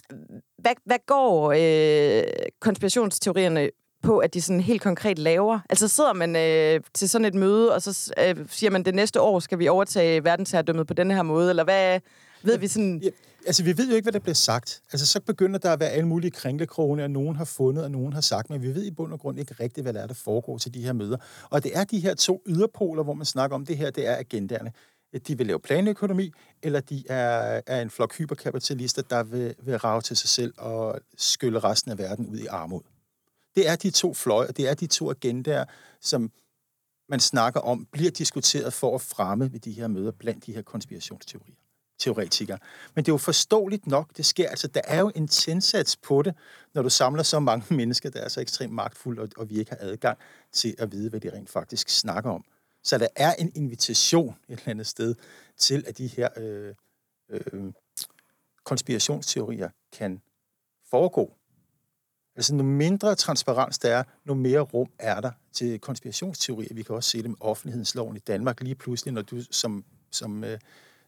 hvad, hvad går øh, konspirationsteorierne på, at de sådan helt konkret laver? Altså sidder man øh, til sådan et møde, og så øh, siger man, det næste år skal vi overtage verdensherredømmet på den her måde, eller hvad... Ved vi sådan... ja, altså, vi ved jo ikke, hvad der bliver sagt. Altså, så begynder der at være alle mulige kringlekrone, og nogen har fundet, og nogen har sagt, men vi ved i bund og grund ikke rigtigt, hvad der er, der foregår til de her møder. Og det er de her to yderpoler, hvor man snakker om det her, det er agendaerne. De vil lave planøkonomi, eller de er, er en flok hyperkapitalister, der vil, vil rage til sig selv og skylle resten af verden ud i armod. Det er de to fløje, og det er de to agendaer, som man snakker om, bliver diskuteret for at fremme ved de her møder blandt de her konspirationsteorier. teoretiker. Men det er jo forståeligt nok, det sker. Altså, der er jo en tændsats på det, når du samler så mange mennesker, der er så ekstremt magtfulde, og, og vi ikke har adgang til at vide, hvad de rent faktisk snakker om. Så der er en invitation et eller andet sted til, at de her øh, øh, konspirationsteorier kan foregå. Altså, nu mindre transparens der er, nu mere rum er der til konspirationsteorier. Vi kan også se det med offentlighedsloven i Danmark. Lige pludselig, når du som, som, øh,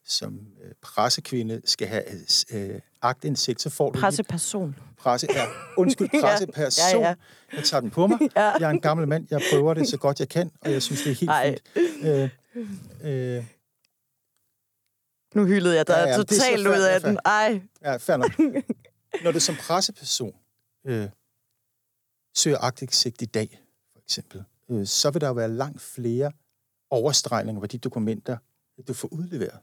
som pressekvinde skal have øh, aktindsigt, så får du... Presseperson. Presse, ja, undskyld, presseperson. ja, ja, ja. Jeg tager den på mig. ja. Jeg er en gammel mand. Jeg prøver det så godt, jeg kan, og jeg synes, det er helt fint. Øh, øh, nu hyldede jeg dig ja, ja, totalt ud af den. Ej. Ja, fair nok. Når du som presseperson Øh, søger aktindsigt i dag, for eksempel, øh, så vil der jo være langt flere overstregninger på de dokumenter, du får udleveret,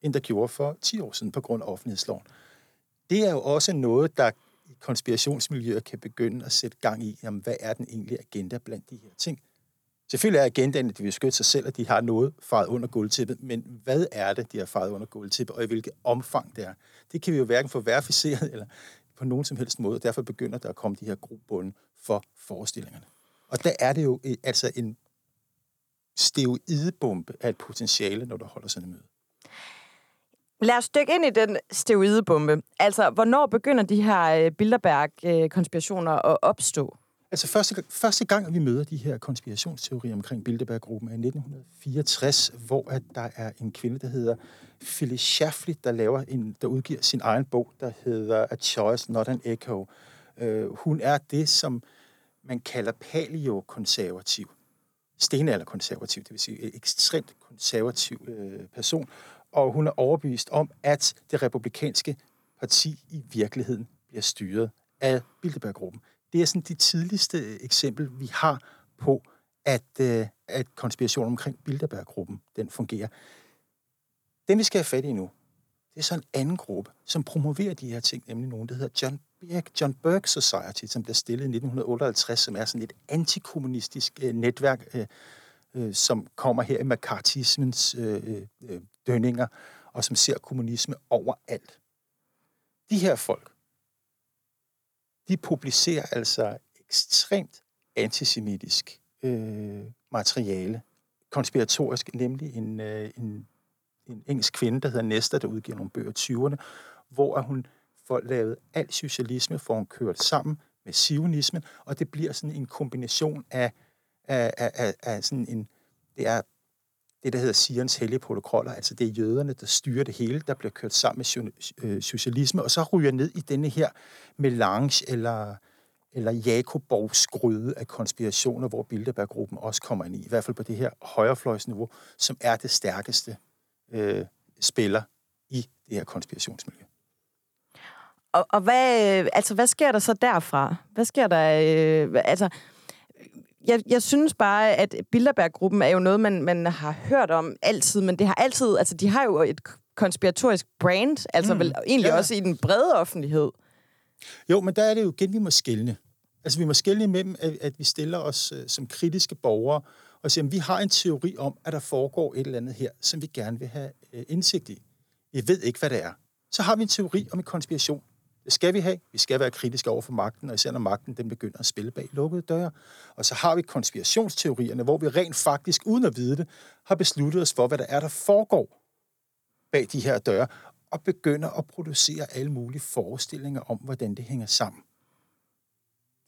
end der gjorde for ti år siden på grund af offentlighedsloven. Det er jo også noget, der i konspirationsmiljøer kan begynde at sætte gang i, jamen, hvad er den egentlige agenda blandt de her ting? Selvfølgelig er agendaen, at de vil skytte sig selv, at de har noget faret under gulvtæppet, men hvad er det, de har faret under gulvtæppet, og i hvilket omfang det er? Det kan vi jo hverken få verificeret eller på nogen som helst måde, og derfor begynder der at komme de her grobunde for forestillingerne. Og der er det jo altså en steroidebombe af et potentiale, når du holder sådan et møde. Lad os dykke ind i den steroidebombe. Altså, hvornår begynder de her Bilderberg-konspirationer at opstå? Altså, første, første gang, vi møder de her konspirationsteorier omkring Bilderberggruppen, er i nitten fireogtres, hvor at der er en kvinde, der hedder Phyllis Schlafly, der, laver en, der udgiver sin egen bog, der hedder A Choice, Not an Echo. Uh, hun er det, som man kalder paleokonservativ. Stenalderkonservativ, det vil sige en ekstremt konservativ uh, person. Og hun er overbevist om, at det republikanske parti i virkeligheden bliver styret af Bilderberggruppen. Det er sådan de tidligste eksempel, vi har på, at, at konspirationen omkring Bilderberggruppen, den fungerer. Den, vi skal have fat i nu, det er så en anden gruppe, som promoverer de her ting, nemlig nogen, der hedder John Burke, John Burke Society, som blev stillet i nitten otteoghalvtreds, som er sådan et antikommunistisk øh, netværk, øh, øh, som kommer her i McCarthyismens øh, øh, dønninger, og som ser kommunisme overalt. De her folk, de publicerer altså ekstremt antisemitisk øh, materiale, konspiratorisk, nemlig en, øh, en, en engelsk kvinde, der hedder Nesta, der udgiver nogle bøger i tyverne, hvor hun får lavet alt socialisme, får hun kørt sammen med zionismen, og det bliver sådan en kombination af, af, af, af sådan en, det er det, der hedder Zions hellige protokoller, altså det er jøderne, der styrer det hele, der bliver kørt sammen med socialisme, og så ryger ned i denne her melange eller, eller Jacobovs gryde af konspirationer, hvor Bilderberggruppen også kommer ind i, i hvert fald på det her højrefløjsniveau, som er det stærkeste øh, spiller i det her konspirationsmiljø. Og, og hvad, altså, hvad sker der så derfra? Hvad sker der? Øh, altså... Jeg, jeg synes bare, at Bilderberg-gruppen er jo noget, man, man har hørt om altid, men det har altid, altså, de har jo et konspiratorisk brand, altså mm, vel egentlig ja. også i den brede offentlighed. Jo, men der er det jo igen, vi må skelne. Altså, vi må skelne mellem, at, at vi stiller os uh, som kritiske borgere og siger, at vi har en teori om, at der foregår et eller andet her, som vi gerne vil have uh, indsigt i. Vi ved ikke, hvad det er. Så har vi en teori om en konspiration. Det skal vi have. Vi skal være kritiske over for magten, og især når magten den begynder at spille bag lukkede døre. Og så har vi konspirationsteorierne, hvor vi rent faktisk, uden at vide det, har besluttet os for, hvad der er, der foregår bag de her døre, og begynder at producere alle mulige forestillinger om, hvordan det hænger sammen.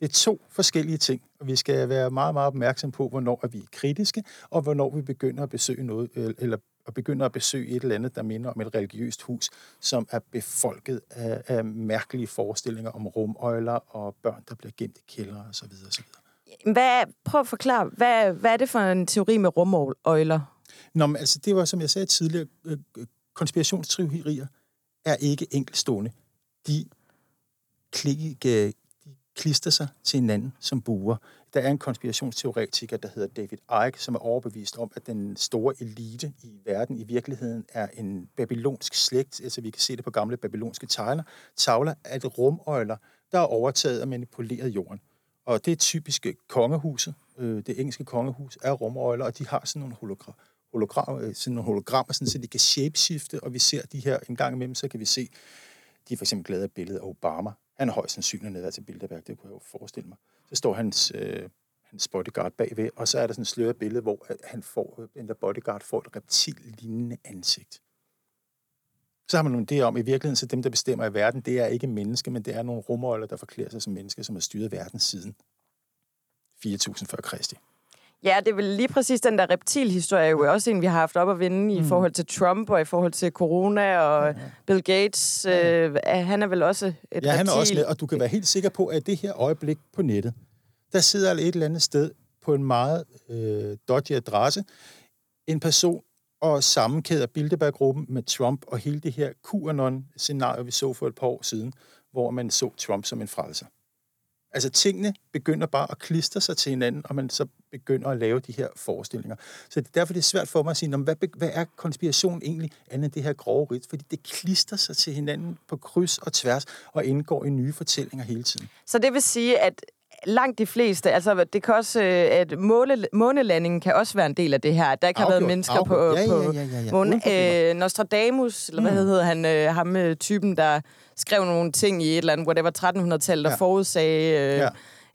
Det er to forskellige ting, og vi skal være meget, meget opmærksom på, hvornår er vi kritiske, og hvornår vi begynder at besøge noget, eller og begynder at besøge et eller andet, der minder om et religiøst hus, som er befolket af, af mærkelige forestillinger om rumøjler og børn, der bliver gemt i kældre osv. Prøv at forklare, hvad, hvad er det for en teori med rumøjler? Nå, men altså, det var, som jeg sagde tidligere, konspirationsteorier er ikke enkeltstående. De klikker, klister sig til hinanden som buer. Der er en konspirationsteoretiker, der hedder David Icke, som er overbevist om, at den store elite i verden i virkeligheden er en babylonsk slægt, altså vi kan se det på gamle babylonske tavler, tavler at rumøjler, der er overtaget og manipuleret jorden. Og det er typiske kongehuset, det engelske kongehus, er rumøjler, og de har sådan nogle hologram, sådan nogle hologrammer, sådan, så de kan shapeshifte, og vi ser de her en gang imellem, så kan vi se, de er for eksempel glade af billedet af Obama. Han er højst sandsynlig nedad til Bilderberg, det kunne jeg jo forestille mig. Så står hans, øh, hans bodyguard bagved, og så er der sådan et sløret billede, hvor han får, den der bodyguard får et reptil-lignende ansigt. Så har man nogle idéer om, i virkeligheden, så dem, der bestemmer i verden, det er ikke mennesker, men det er nogle rumøjler, der forklæder sig som mennesker, som har styret verden siden fire tusind før Kristi. Ja, det er vel lige præcis den der reptilhistorie, jo også en, vi har haft op at vinde i mm. forhold til Trump og i forhold til corona og ja. Bill Gates. Ja. Øh, han er vel også et ja, reptil. Ja, han er også med, og du kan være helt sikker på, at det her øjeblik på nettet, der sidder et eller andet sted på en meget øh, dodgy adresse en person og sammenkæder Bilderberggruppen med Trump og hele det her QAnon-scenario, vi så for et par år siden, hvor man så Trump som en frelser. Altså tingene begynder bare at klistre sig til hinanden, og man så begynder at lave de her forestillinger. Så det er derfor, det er svært for mig at sige, hvad, hvad er konspiration egentlig andet end det her grove rit? Fordi det klistrer sig til hinanden på kryds og tværs og indgår i nye fortællinger hele tiden. Så det vil sige, at langt de fleste, altså det kan også, at måle, månelandingen kan også være en del af det her. Der kan have været mennesker afgjort. på, ja, på ja, ja, ja, ja. månen. Øh, Nostradamus, eller mm. hvad hedder han, øh, ham øh, typen, der skrev nogle ting i et eller andet, hvor det var trettenhundredetallet, der ja. forudsagde. Øh,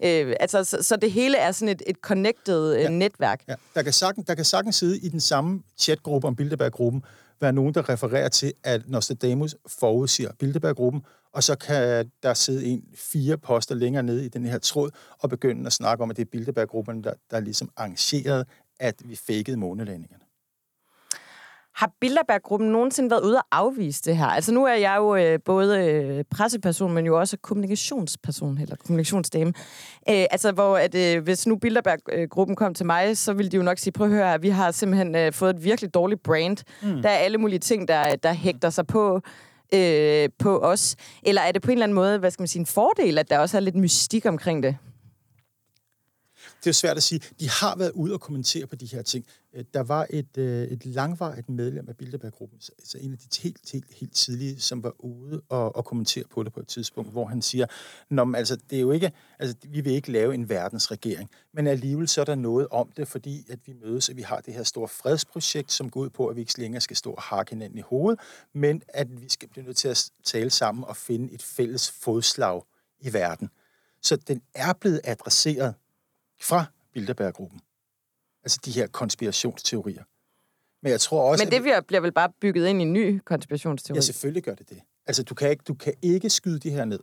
ja. Øh, altså, så, så det hele er sådan et, et connected øh, ja. netværk. Ja. Der kan sagtens, der kan sagtens sidde i den samme chatgruppe om Bilderberggruppen, være nogen, der refererer til, at Nostradamus forudsiger Bilderberggruppen, og så kan der sidde en fire poster længere nede i den her tråd, og begynde at snakke om, at det er Bilderberggruppen, der, der ligesom arrangerede, at vi fakede månelandingerne. Har Bilderberggruppen nogensinde været ude og afvise det her? Altså nu er jeg jo øh, både øh, presseperson, men jo også kommunikationsperson, eller kommunikationsdame. Øh, altså hvor, at, øh, hvis nu Bilderberggruppen kom til mig, så ville de jo nok sige, prøv at høre, vi har simpelthen øh, fået et virkelig dårligt brand. Mm. Der er alle mulige ting, der, der hægter sig på, øh, på os. Eller er det på en eller anden måde, hvad skal man sige, en fordel, at der også er lidt mystik omkring det? Det er jo svært at sige. De har været ude og kommentere på de her ting. Der var et, et langvarigt medlem af Bilderberggruppen, altså en af de helt, helt, helt tidlige, som var ude og, og kommentere på det på et tidspunkt, hvor han siger, nå, men, altså, det er jo ikke, altså, vi vil ikke lave en verdensregering, men alligevel så er der noget om det, fordi at vi mødes, og vi har det her store fredsprojekt, som går ud på, at vi ikke længere skal stå og hakke hinanden i hovedet, men at vi skal blive nødt til at tale sammen og finde et fælles fodslag i verden. Så den er blevet adresseret fra Bilderberggruppen. Altså de her konspirationsteorier. Men jeg tror også... Men det vi... bliver vel bare bygget ind i en ny konspirationsteori? Ja, selvfølgelig gør det det. Altså du kan ikke, du kan ikke skyde det her ned.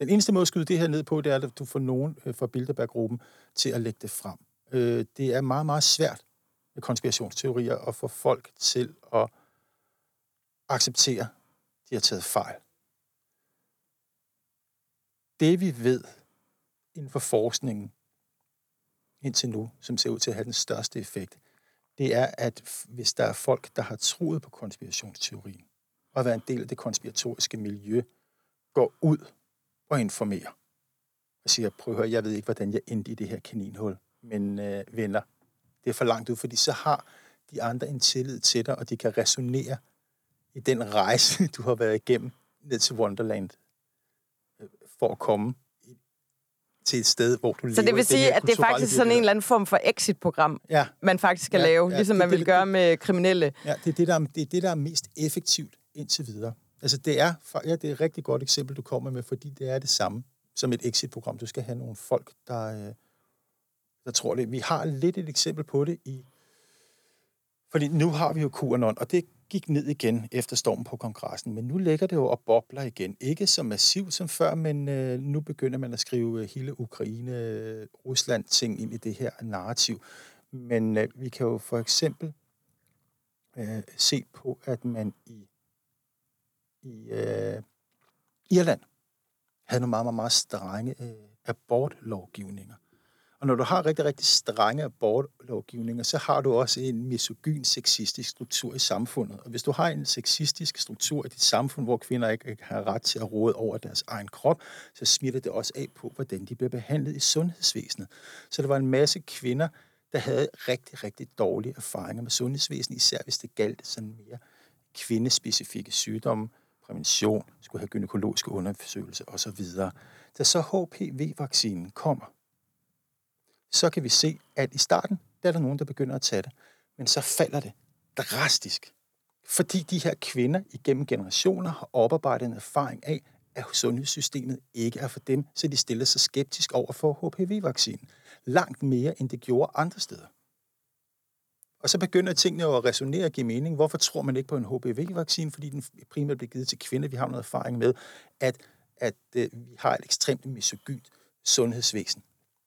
Den eneste måde at skyde det her ned på, det er, at du får nogen fra Bilderberggruppen til at lægge det frem. Det er meget, meget svært med konspirationsteorier at få folk til at acceptere, at de har taget fejl. Det vi ved inden for forskningen, indtil nu, som ser ud til at have den største effekt, det er, at hvis der er folk, der har troet på konspirationsteorien, og været en del af det konspiratoriske miljø, går ud og informerer, og siger, prøv at høre, jeg ved ikke, hvordan jeg endte i det her kaninhul, men øh, venner, det er for langt ud, fordi så har de andre en tillid til dig, og de kan resonere i den rejse, du har været igennem, ned til Wonderland, øh, for at komme til et sted, hvor du så det vil sige, at det er faktisk sådan en eller anden form for exit-program, ja. man faktisk skal ja, lave, ja, ligesom det, man vil det, gøre det, med kriminelle. Ja, det er det, der er, det er det, der er mest effektivt indtil videre. Altså, det er, ja, det er et rigtig godt eksempel, du kommer med, fordi det er det samme som et exit-program. Du skal have nogle folk, der, der tror det. Vi har lidt et eksempel på det i... Fordi nu har vi jo QAnon, og det gik ned igen efter stormen på kongressen, men nu ligger det jo og bobler igen. Ikke så massivt som før, men øh, nu begynder man at skrive hele Ukraine-Rusland-ting ind i det her narrativ. Men øh, vi kan jo for eksempel øh, se på, at man i, i øh, Irland havde nogle meget, meget, meget strenge øh, abortlovgivninger. Og når du har rigtig, rigtig strenge abortlovgivninger, så har du også en misogyn, sexistisk struktur i samfundet. Og hvis du har en sexistisk struktur i dit samfund, hvor kvinder ikke har ret til at råde over deres egen krop, så smitter det også af på, hvordan de bliver behandlet i sundhedsvæsenet. Så der var en masse kvinder, der havde rigtig, rigtig dårlige erfaringer med sundhedsvæsenet, især hvis det galt sådan mere kvindespecifikke sygdomme, prævention, skulle have gynækologiske undersøgelser osv. Da så H P V-vaccinen kommer, så kan vi se, at i starten, der er der nogen, der begynder at tage det. men så falder det drastisk. Fordi de her kvinder igennem generationer har oparbejdet en erfaring af, at sundhedssystemet ikke er for dem, så de stiller sig skeptisk over for H P V-vaccinen. Langt mere, end det gjorde andre steder. Og så begynder tingene at resonere og give mening. Hvorfor tror man ikke på en H P V-vaccine? Fordi den primært bliver givet til kvinder. Vi har noget erfaring med, at, at øh, vi har et ekstremt misogynt sundhedsvæsen.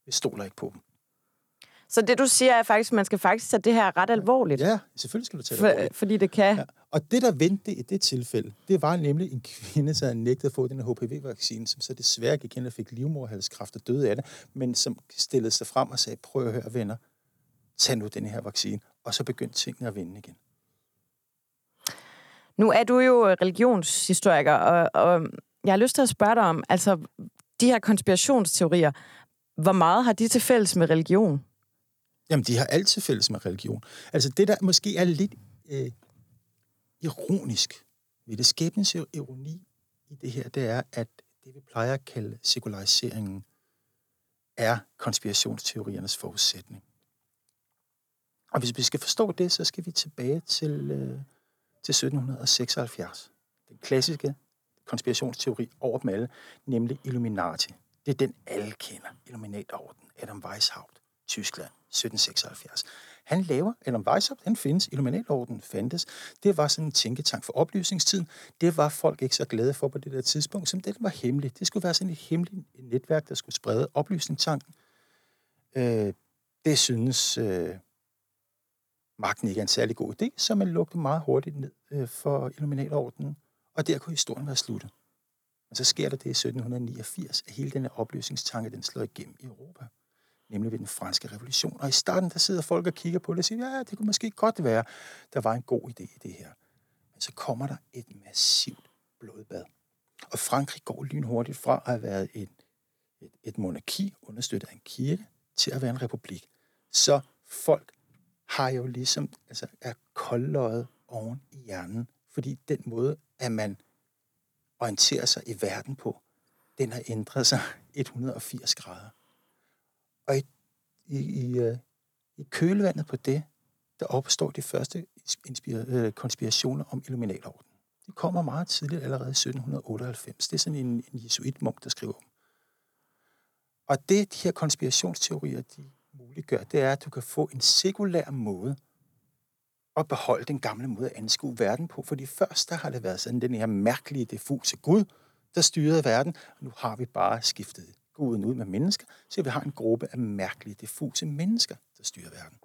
Vi stoler ikke på dem. Så det, du siger, er faktisk, at man skal faktisk tage det her ret alvorligt. Ja, selvfølgelig skal du tage det alvorligt. For, fordi det kan. Ja. Og det, der vendte i det tilfælde, det var nemlig en kvinde, der nægtede at få den her H P V-vaccine, som så desværre gik hen og fik livmoderhalskræft og døde af det, men som stillede sig frem og sagde, prøv at høre, venner, tag nu den her vaccine. Og så begyndte tingene at vende igen. Nu er du jo religionshistoriker, og, og jeg har lyst til at spørge dig om, altså de her konspirationsteorier, hvor meget har de til fælles med religion? Jamen, de har alt til fælles med religion. Altså, det der måske er lidt øh, ironisk ved det, skæbnens ironi i det her, det er, at det, vi plejer at kalde sekulariseringen, er konspirationsteoriernes forudsætning. Og hvis vi skal forstå det, så skal vi tilbage til, øh, til sytten seksoghalvfjerds. Den klassiske konspirationsteori over dem alle, nemlig Illuminati. Det er den, alle kender. Illuminati-orden. Adam Weishaupt, Tyskland, sytten seksoghalvfjerds. Han laver, Adam Weishaupt, han findes, Illuminati-orden fandtes. Det var sådan en tænketank for oplysningstiden. Det var folk ikke så glade for på det der tidspunkt, som det var hemmeligt. Det skulle være sådan et hemmeligt netværk, der skulle sprede oplysningstanken. Øh, det synes... Øh, Magten ikke er en særlig god idé, så man lukkede meget hurtigt ned for Illuminati-ordenen, og der kunne historien være sluttet. Men så sker der det i sytten niogfirs, at hele den her opløsningstanke, den slår igennem i Europa, nemlig ved den franske revolution. Og i starten, der sidder folk og kigger på det og siger, ja, det kunne måske godt være, der var en god idé i det her. Men så kommer der et massivt blodbad. Og Frankrig går lynhurtigt fra at have været et, et, et monarki, understøttet af en kirke, til at være en republik. Så folk har jo ligesom, altså er koldløjet oven i hjernen, fordi den måde, at man orienterer sig i verden på, den har ændret sig et hundrede og firs grader. Og i, i, i, i kølvandet på det, der opstår de første inspira- konspirationer om Illuminati-ordenen. Det kommer meget tidligt, allerede i sytten otteoghalvfems. Det er sådan en, en jesuitmunk, der skriver om. Og det, de her konspirationsteorier, de muliggør, det er, at du kan få en sekulær måde at beholde den gamle måde at anskue verden på. Fordi først, der har det været sådan den her mærkelige, diffuse Gud, der styrede verden, og nu har vi bare skiftet Guden ud med mennesker, så vi har en gruppe af mærkelige, diffuse mennesker, der styrer verden.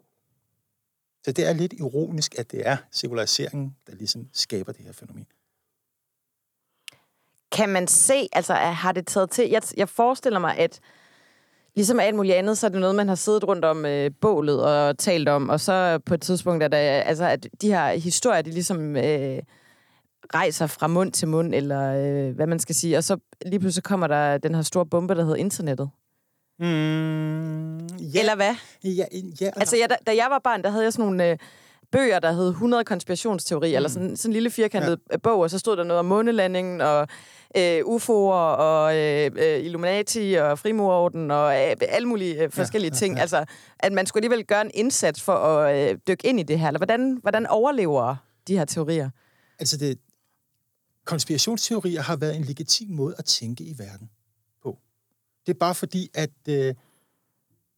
Så det er lidt ironisk, at det er sekulariseringen, der ligesom skaber det her fænomen. Kan man se, altså har det taget til? Jeg, jeg forestiller mig, at ligesom alt muligt andet, så er det noget, man har siddet rundt om øh, bålet og talt om, og så på et tidspunkt er der, altså, at de her historier, de ligesom øh, rejser fra mund til mund, eller øh, hvad man skal sige, og så lige pludselig kommer der den her store bombe, der hedder internettet. Mm, yeah. Eller hvad? Yeah, yeah. Altså, jeg, da, da jeg var barn, der havde jeg sådan nogle øh, bøger, der hed hundrede konspirationsteorier, mm. eller sådan, sådan en lille firkantet ja. bog, og så stod der noget om månelandingen, og Øh, U F O'er og øh, øh, Illuminati og frimurerorden og øh, alle mulige øh, forskellige ja, ja, ja. ting. Altså, at man skulle alligevel gøre en indsats for at øh, dykke ind i det her. Eller hvordan, hvordan overlever de her teorier? Altså, det, konspirationsteorier har været en legitim måde at tænke i verden på. Det er bare fordi, at, øh,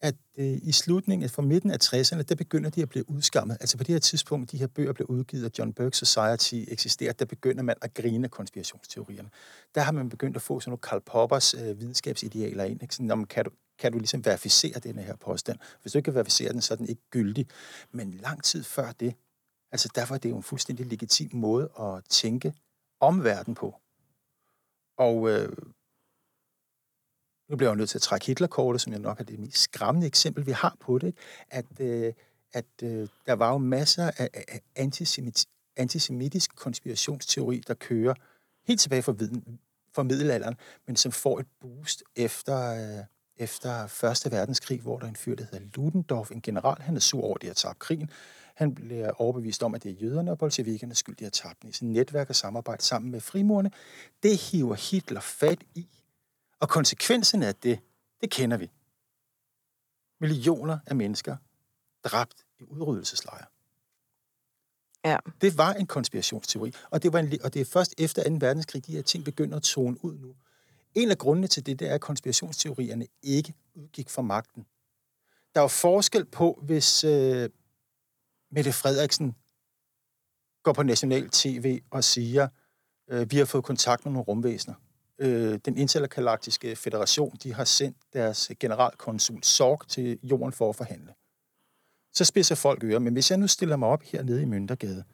at øh, i slutningen, fra midten af tresserne, der begynder de at blive udskammet. Altså på det her tidspunkt, de her bøger blev udgivet, og John Burke Society eksisterer, der begynder man at grine af konspirationsteorierne. Der har man begyndt at få sådan nogle Karl Poppers øh, videnskabsidealer ind. Ikke? Sådan, om, kan, du, kan du ligesom verificere denne her påstand? Hvis du ikke kan verificere den, så er den ikke gyldig. Men lang tid før det, altså derfor er det jo en fuldstændig legitim måde at tænke om verden på. Og Øh, Nu bliver jeg nødt til at trække Hitlerkortet, som jeg nok er det mest skræmmende eksempel, vi har på det, at, at der var jo masser af antisemit- antisemitisk konspirationsteori, der kører helt tilbage fra, viden, fra middelalderen, men som får et boost efter, efter første verdenskrig, hvor der er en fyr, der hedder Ludendorff, en general, han er sur over, at de har tabt krigen. Han bliver overbevist om, at det er jøderne og bolsjevikerne skyld, de har tabt den i sin netværk og samarbejde sammen med frimurerne. Det hiver Hitler fat i. Og konsekvensen af det, det kender vi. Millioner af mennesker dræbt i udryddelseslejre. Ja. Det var en konspirationsteori, og det, var en, og det er først efter anden verdenskrig, de her ting begynder at tone ud nu. En af grundene til det, det er, at konspirationsteorierne ikke udgik fra magten. Der er jo forskel på, hvis øh, Mette Frederiksen går på national tv og siger, øh, vi har fået kontakt med nogle rumvæsener. Øh, den intergalaktiske federation, de har sendt deres generalkonsul Sorg til jorden for at forhandle. Så spidser folk ører, men hvis jeg nu stiller mig op hernede i Møntergade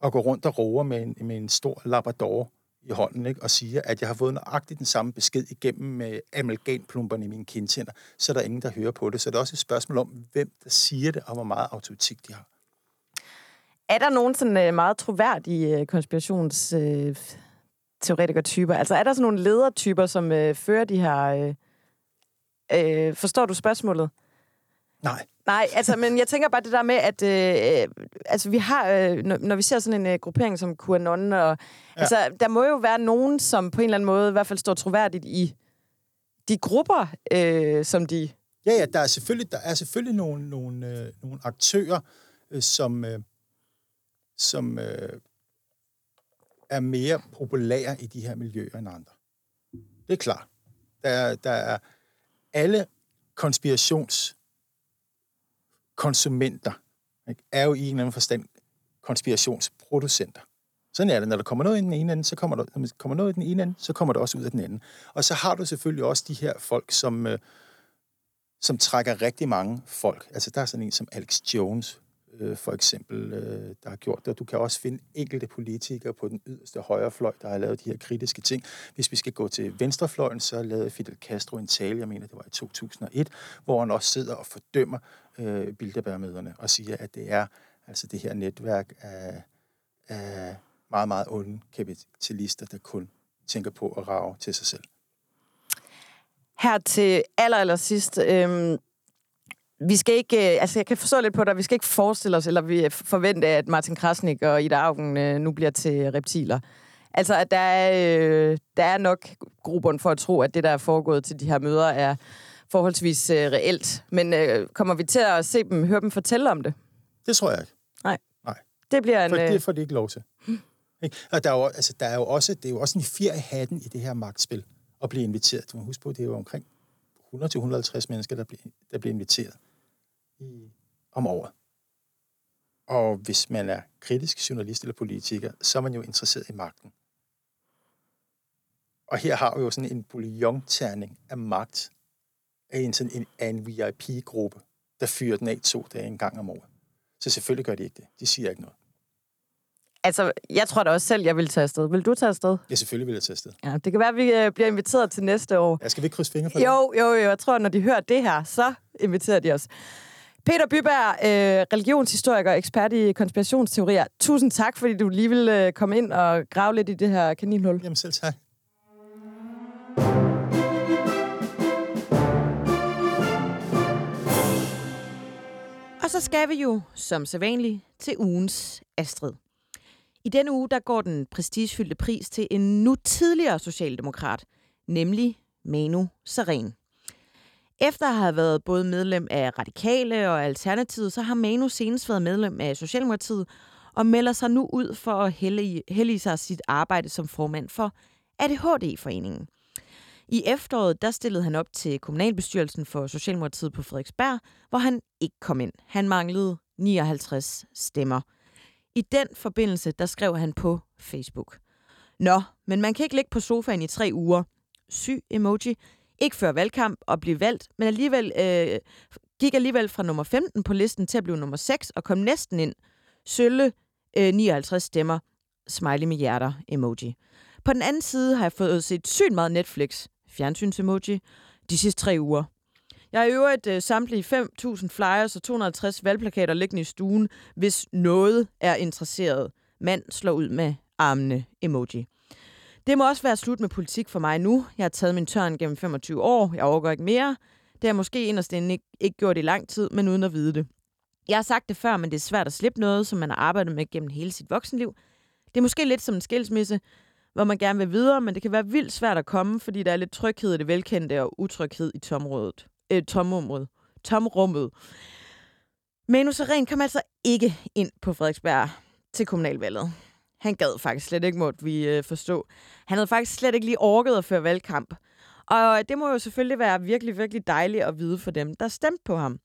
og går rundt og roer med en, med en stor labrador i hånden, ikke, og siger, at jeg har fået nøjagtigt den samme besked igennem med amalgamplumperne i mine kindtænder, så der er ingen, der hører på det. Så det er også et spørgsmål om, hvem der siger det, og hvor meget autoritet de har. Er der nogen sådan meget troværdige konspirationsteoretikertyper? Altså er der sådan nogle ledertyper, som fører de her... Øh, forstår du spørgsmålet? Nej. Nej, altså, men jeg tænker bare det der med, at øh, altså, vi har, øh, når vi ser sådan en øh, gruppering som QAnon, og, ja. altså, der må jo være nogen, som på en eller anden måde i hvert fald står troværdigt i de grupper, øh, som de... Ja, ja, der er selvfølgelig, der er selvfølgelig nogle, nogle, øh, nogle aktører, øh, som, øh, som øh, er mere populære i de her miljøer end andre. Det er klart. Der, der er alle konspirations... konsumenter, ikke, er jo i en eller anden forstand konspirationsproducenter. Sådan er det. Når der kommer noget i den ene ende, så kommer der, når der kommer noget i den ene ende, så kommer der også ud af den anden. Og så har du selvfølgelig også de her folk, som, øh, som trækker rigtig mange folk. Altså, der er sådan en som Alex Jones, øh, for eksempel, øh, der har gjort det. Og du kan også finde enkelte politikere på den yderste højrefløj, der har lavet de her kritiske ting. Hvis vi skal gå til venstrefløjen, så lavede Fidel Castro en tale, jeg mener, det var i to tusind og et, hvor han også sidder og fordømmer Bilderberg-møderne og siger, at det er altså det her netværk af, af meget, meget onde kapitalister, der kun tænker på at rage til sig selv. Her til aller, aller sidst. Øhm, vi skal ikke, altså jeg kan forstå lidt på dig, vi skal ikke forestille os, eller vi forvente, at Martin Krasnik og Ida Auken øh, nu bliver til reptiler. Altså, at der er, øh, der er nok grobund for at tro, at det, der er foregået til de her møder, er forholdsvis øh, reelt. Men øh, kommer vi til at se dem, høre dem fortælle om det? Det tror jeg ikke. Nej. Nej. Det bliver en... For det får de ikke lov til. Hmm. Ikke? Og der er, jo, altså, der er jo også, det er jo også en fjer i hatten i det her magtspil at blive inviteret. Du må huske på, det er jo omkring hundrede til hundrede og halvtreds mennesker, der bliver, der bliver inviteret hmm. om året. Og hvis man er kritisk journalist eller politiker, så er man jo interesseret i magten. Og her har vi jo sådan en bouillonterning af magt, af en, en V I P-gruppe, der fyrer den af to dage en gang om året. Så selvfølgelig gør de ikke det. De siger ikke noget. Altså, jeg tror da også selv, jeg vil tage afsted. Vil du tage afsted? Ja, selvfølgelig vil jeg tage afsted. Ja, det kan være, at vi bliver inviteret til næste år. Ja, skal vi krydse fingre på det? Jo, jo, jo. Jeg tror, når de hører det her, så inviterer de os. Peter Byberg, øh, religionshistoriker og ekspert i konspirationsteorier. Tusind tak, fordi du lige ville komme ind og grave lidt i det her kaninhul. Jamen selv tak. Og så skal vi jo, som sædvanligt, til ugens Astrid. I denne uge, der går den prestigefyldte pris til en nu tidligere socialdemokrat, nemlig Manu Sareen. Efter at have været både medlem af Radikale og Alternativet, så har Manu senest været medlem af Socialdemokratiet og melder sig nu ud for at hellige sig sit arbejde som formand for A D H D-foreningen. I efteråret, der stillede han op til kommunalbestyrelsen for Socialdemokratiet på Frederiksberg, hvor han ikke kom ind. Han manglede nioghalvtreds stemmer. I den forbindelse, der skrev han på Facebook: "Nå, men man kan ikke ligge på sofaen i tre uger. Syg emoji. Ikke før valgkamp og blive valgt, men alligevel øh, gik alligevel fra nummer femten på listen til at blive nummer seks og kom næsten ind. Sølle øh, nioghalvtreds stemmer. Smiley med hjerter. Emoji. På den anden side har jeg fået set sygt meget Netflix. Fjernsyns-emoji de sidste tre uger. Jeg har i øvrigt øh, samtlige fem tusind flyers og to hundrede og halvtreds valgplakater liggende i stuen, hvis noget er interesseret. Mand slår ud med armene. Emoji. Det må også være slut med politik for mig nu. Jeg har taget min tørn gennem femogtyve år. Jeg overgår ikke mere. Det har jeg måske inderst inde ikke, ikke gjort i lang tid, men uden at vide det. Jeg har sagt det før, men det er svært at slippe noget, som man har arbejdet med gennem hele sit voksenliv. Det er måske lidt som en skilsmisse, hvor man gerne vil videre, men det kan være vildt svært at komme, fordi der er lidt tryghed i det velkendte og utryghed i tområdet. Øh, tomrummet. tomrummet. Manu Sareen kom altså ikke ind på Frederiksberg. til kommunalvalget. Han gad faktisk slet ikke, måtte vi øh, forstå. Han havde faktisk slet ikke lige orket at føre valgkamp. Og det må jo selvfølgelig være virkelig, virkelig dejligt at vide for dem, der stemte på ham.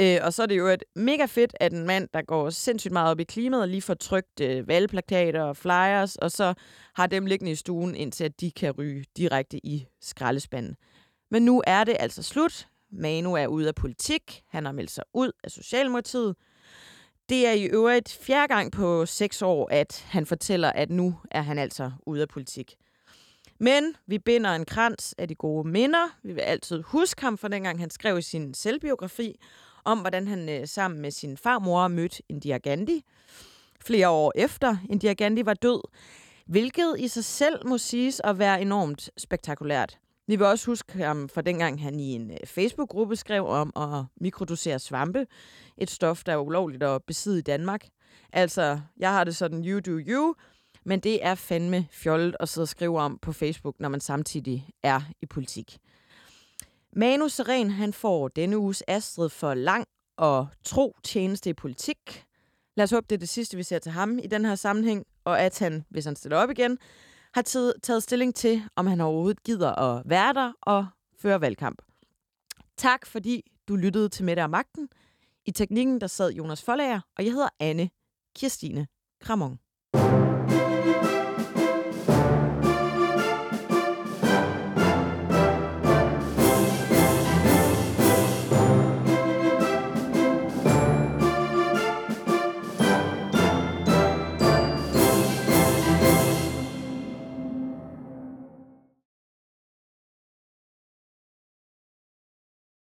Øh, og så er det jo et mega fedt, at en mand, der går sindssygt meget op i klimaet, lige får trykt øh, valgplakater og flyers, og så har dem liggende i stuen, indtil at de kan ryge direkte i skraldespanden. Men nu er det altså slut. Manu er ude af politik. Han har meldt sig ud af Socialdemokratiet. Det er i øvrigt fjerde gang på seks år, at han fortæller, at nu er han altså ude af politik. Men vi binder en krans af de gode minder. Vi vil altid huske ham fra dengang, han skrev i sin selvbiografi om, hvordan han sammen med sin farmor mødte Indira Gandhi. Flere år efter Indira Gandhi var død, hvilket i sig selv må siges at være enormt spektakulært. Vi vil også huske ham fra dengang, han i en Facebook-gruppe skrev om at mikrodosere svampe. Et stof, der er ulovligt at besidde i Danmark. Altså, jeg har det sådan, you do you, men det er fandme fjollet at sidde og skrive om på Facebook, når man samtidig er i politik. Manu Sareen, han får denne uges Astrid for lang og tro tjeneste i politik. Lad os håbe, det er det sidste, vi ser til ham i den her sammenhæng, og at han, hvis han stiller op igen, har taget stilling til, om han overhovedet gider at være der og føre valgkamp. Tak, fordi du lyttede til Mette og Magten. I teknikken, der sad Jonas Forlager, og jeg hedder Anne Kirstine Kramon.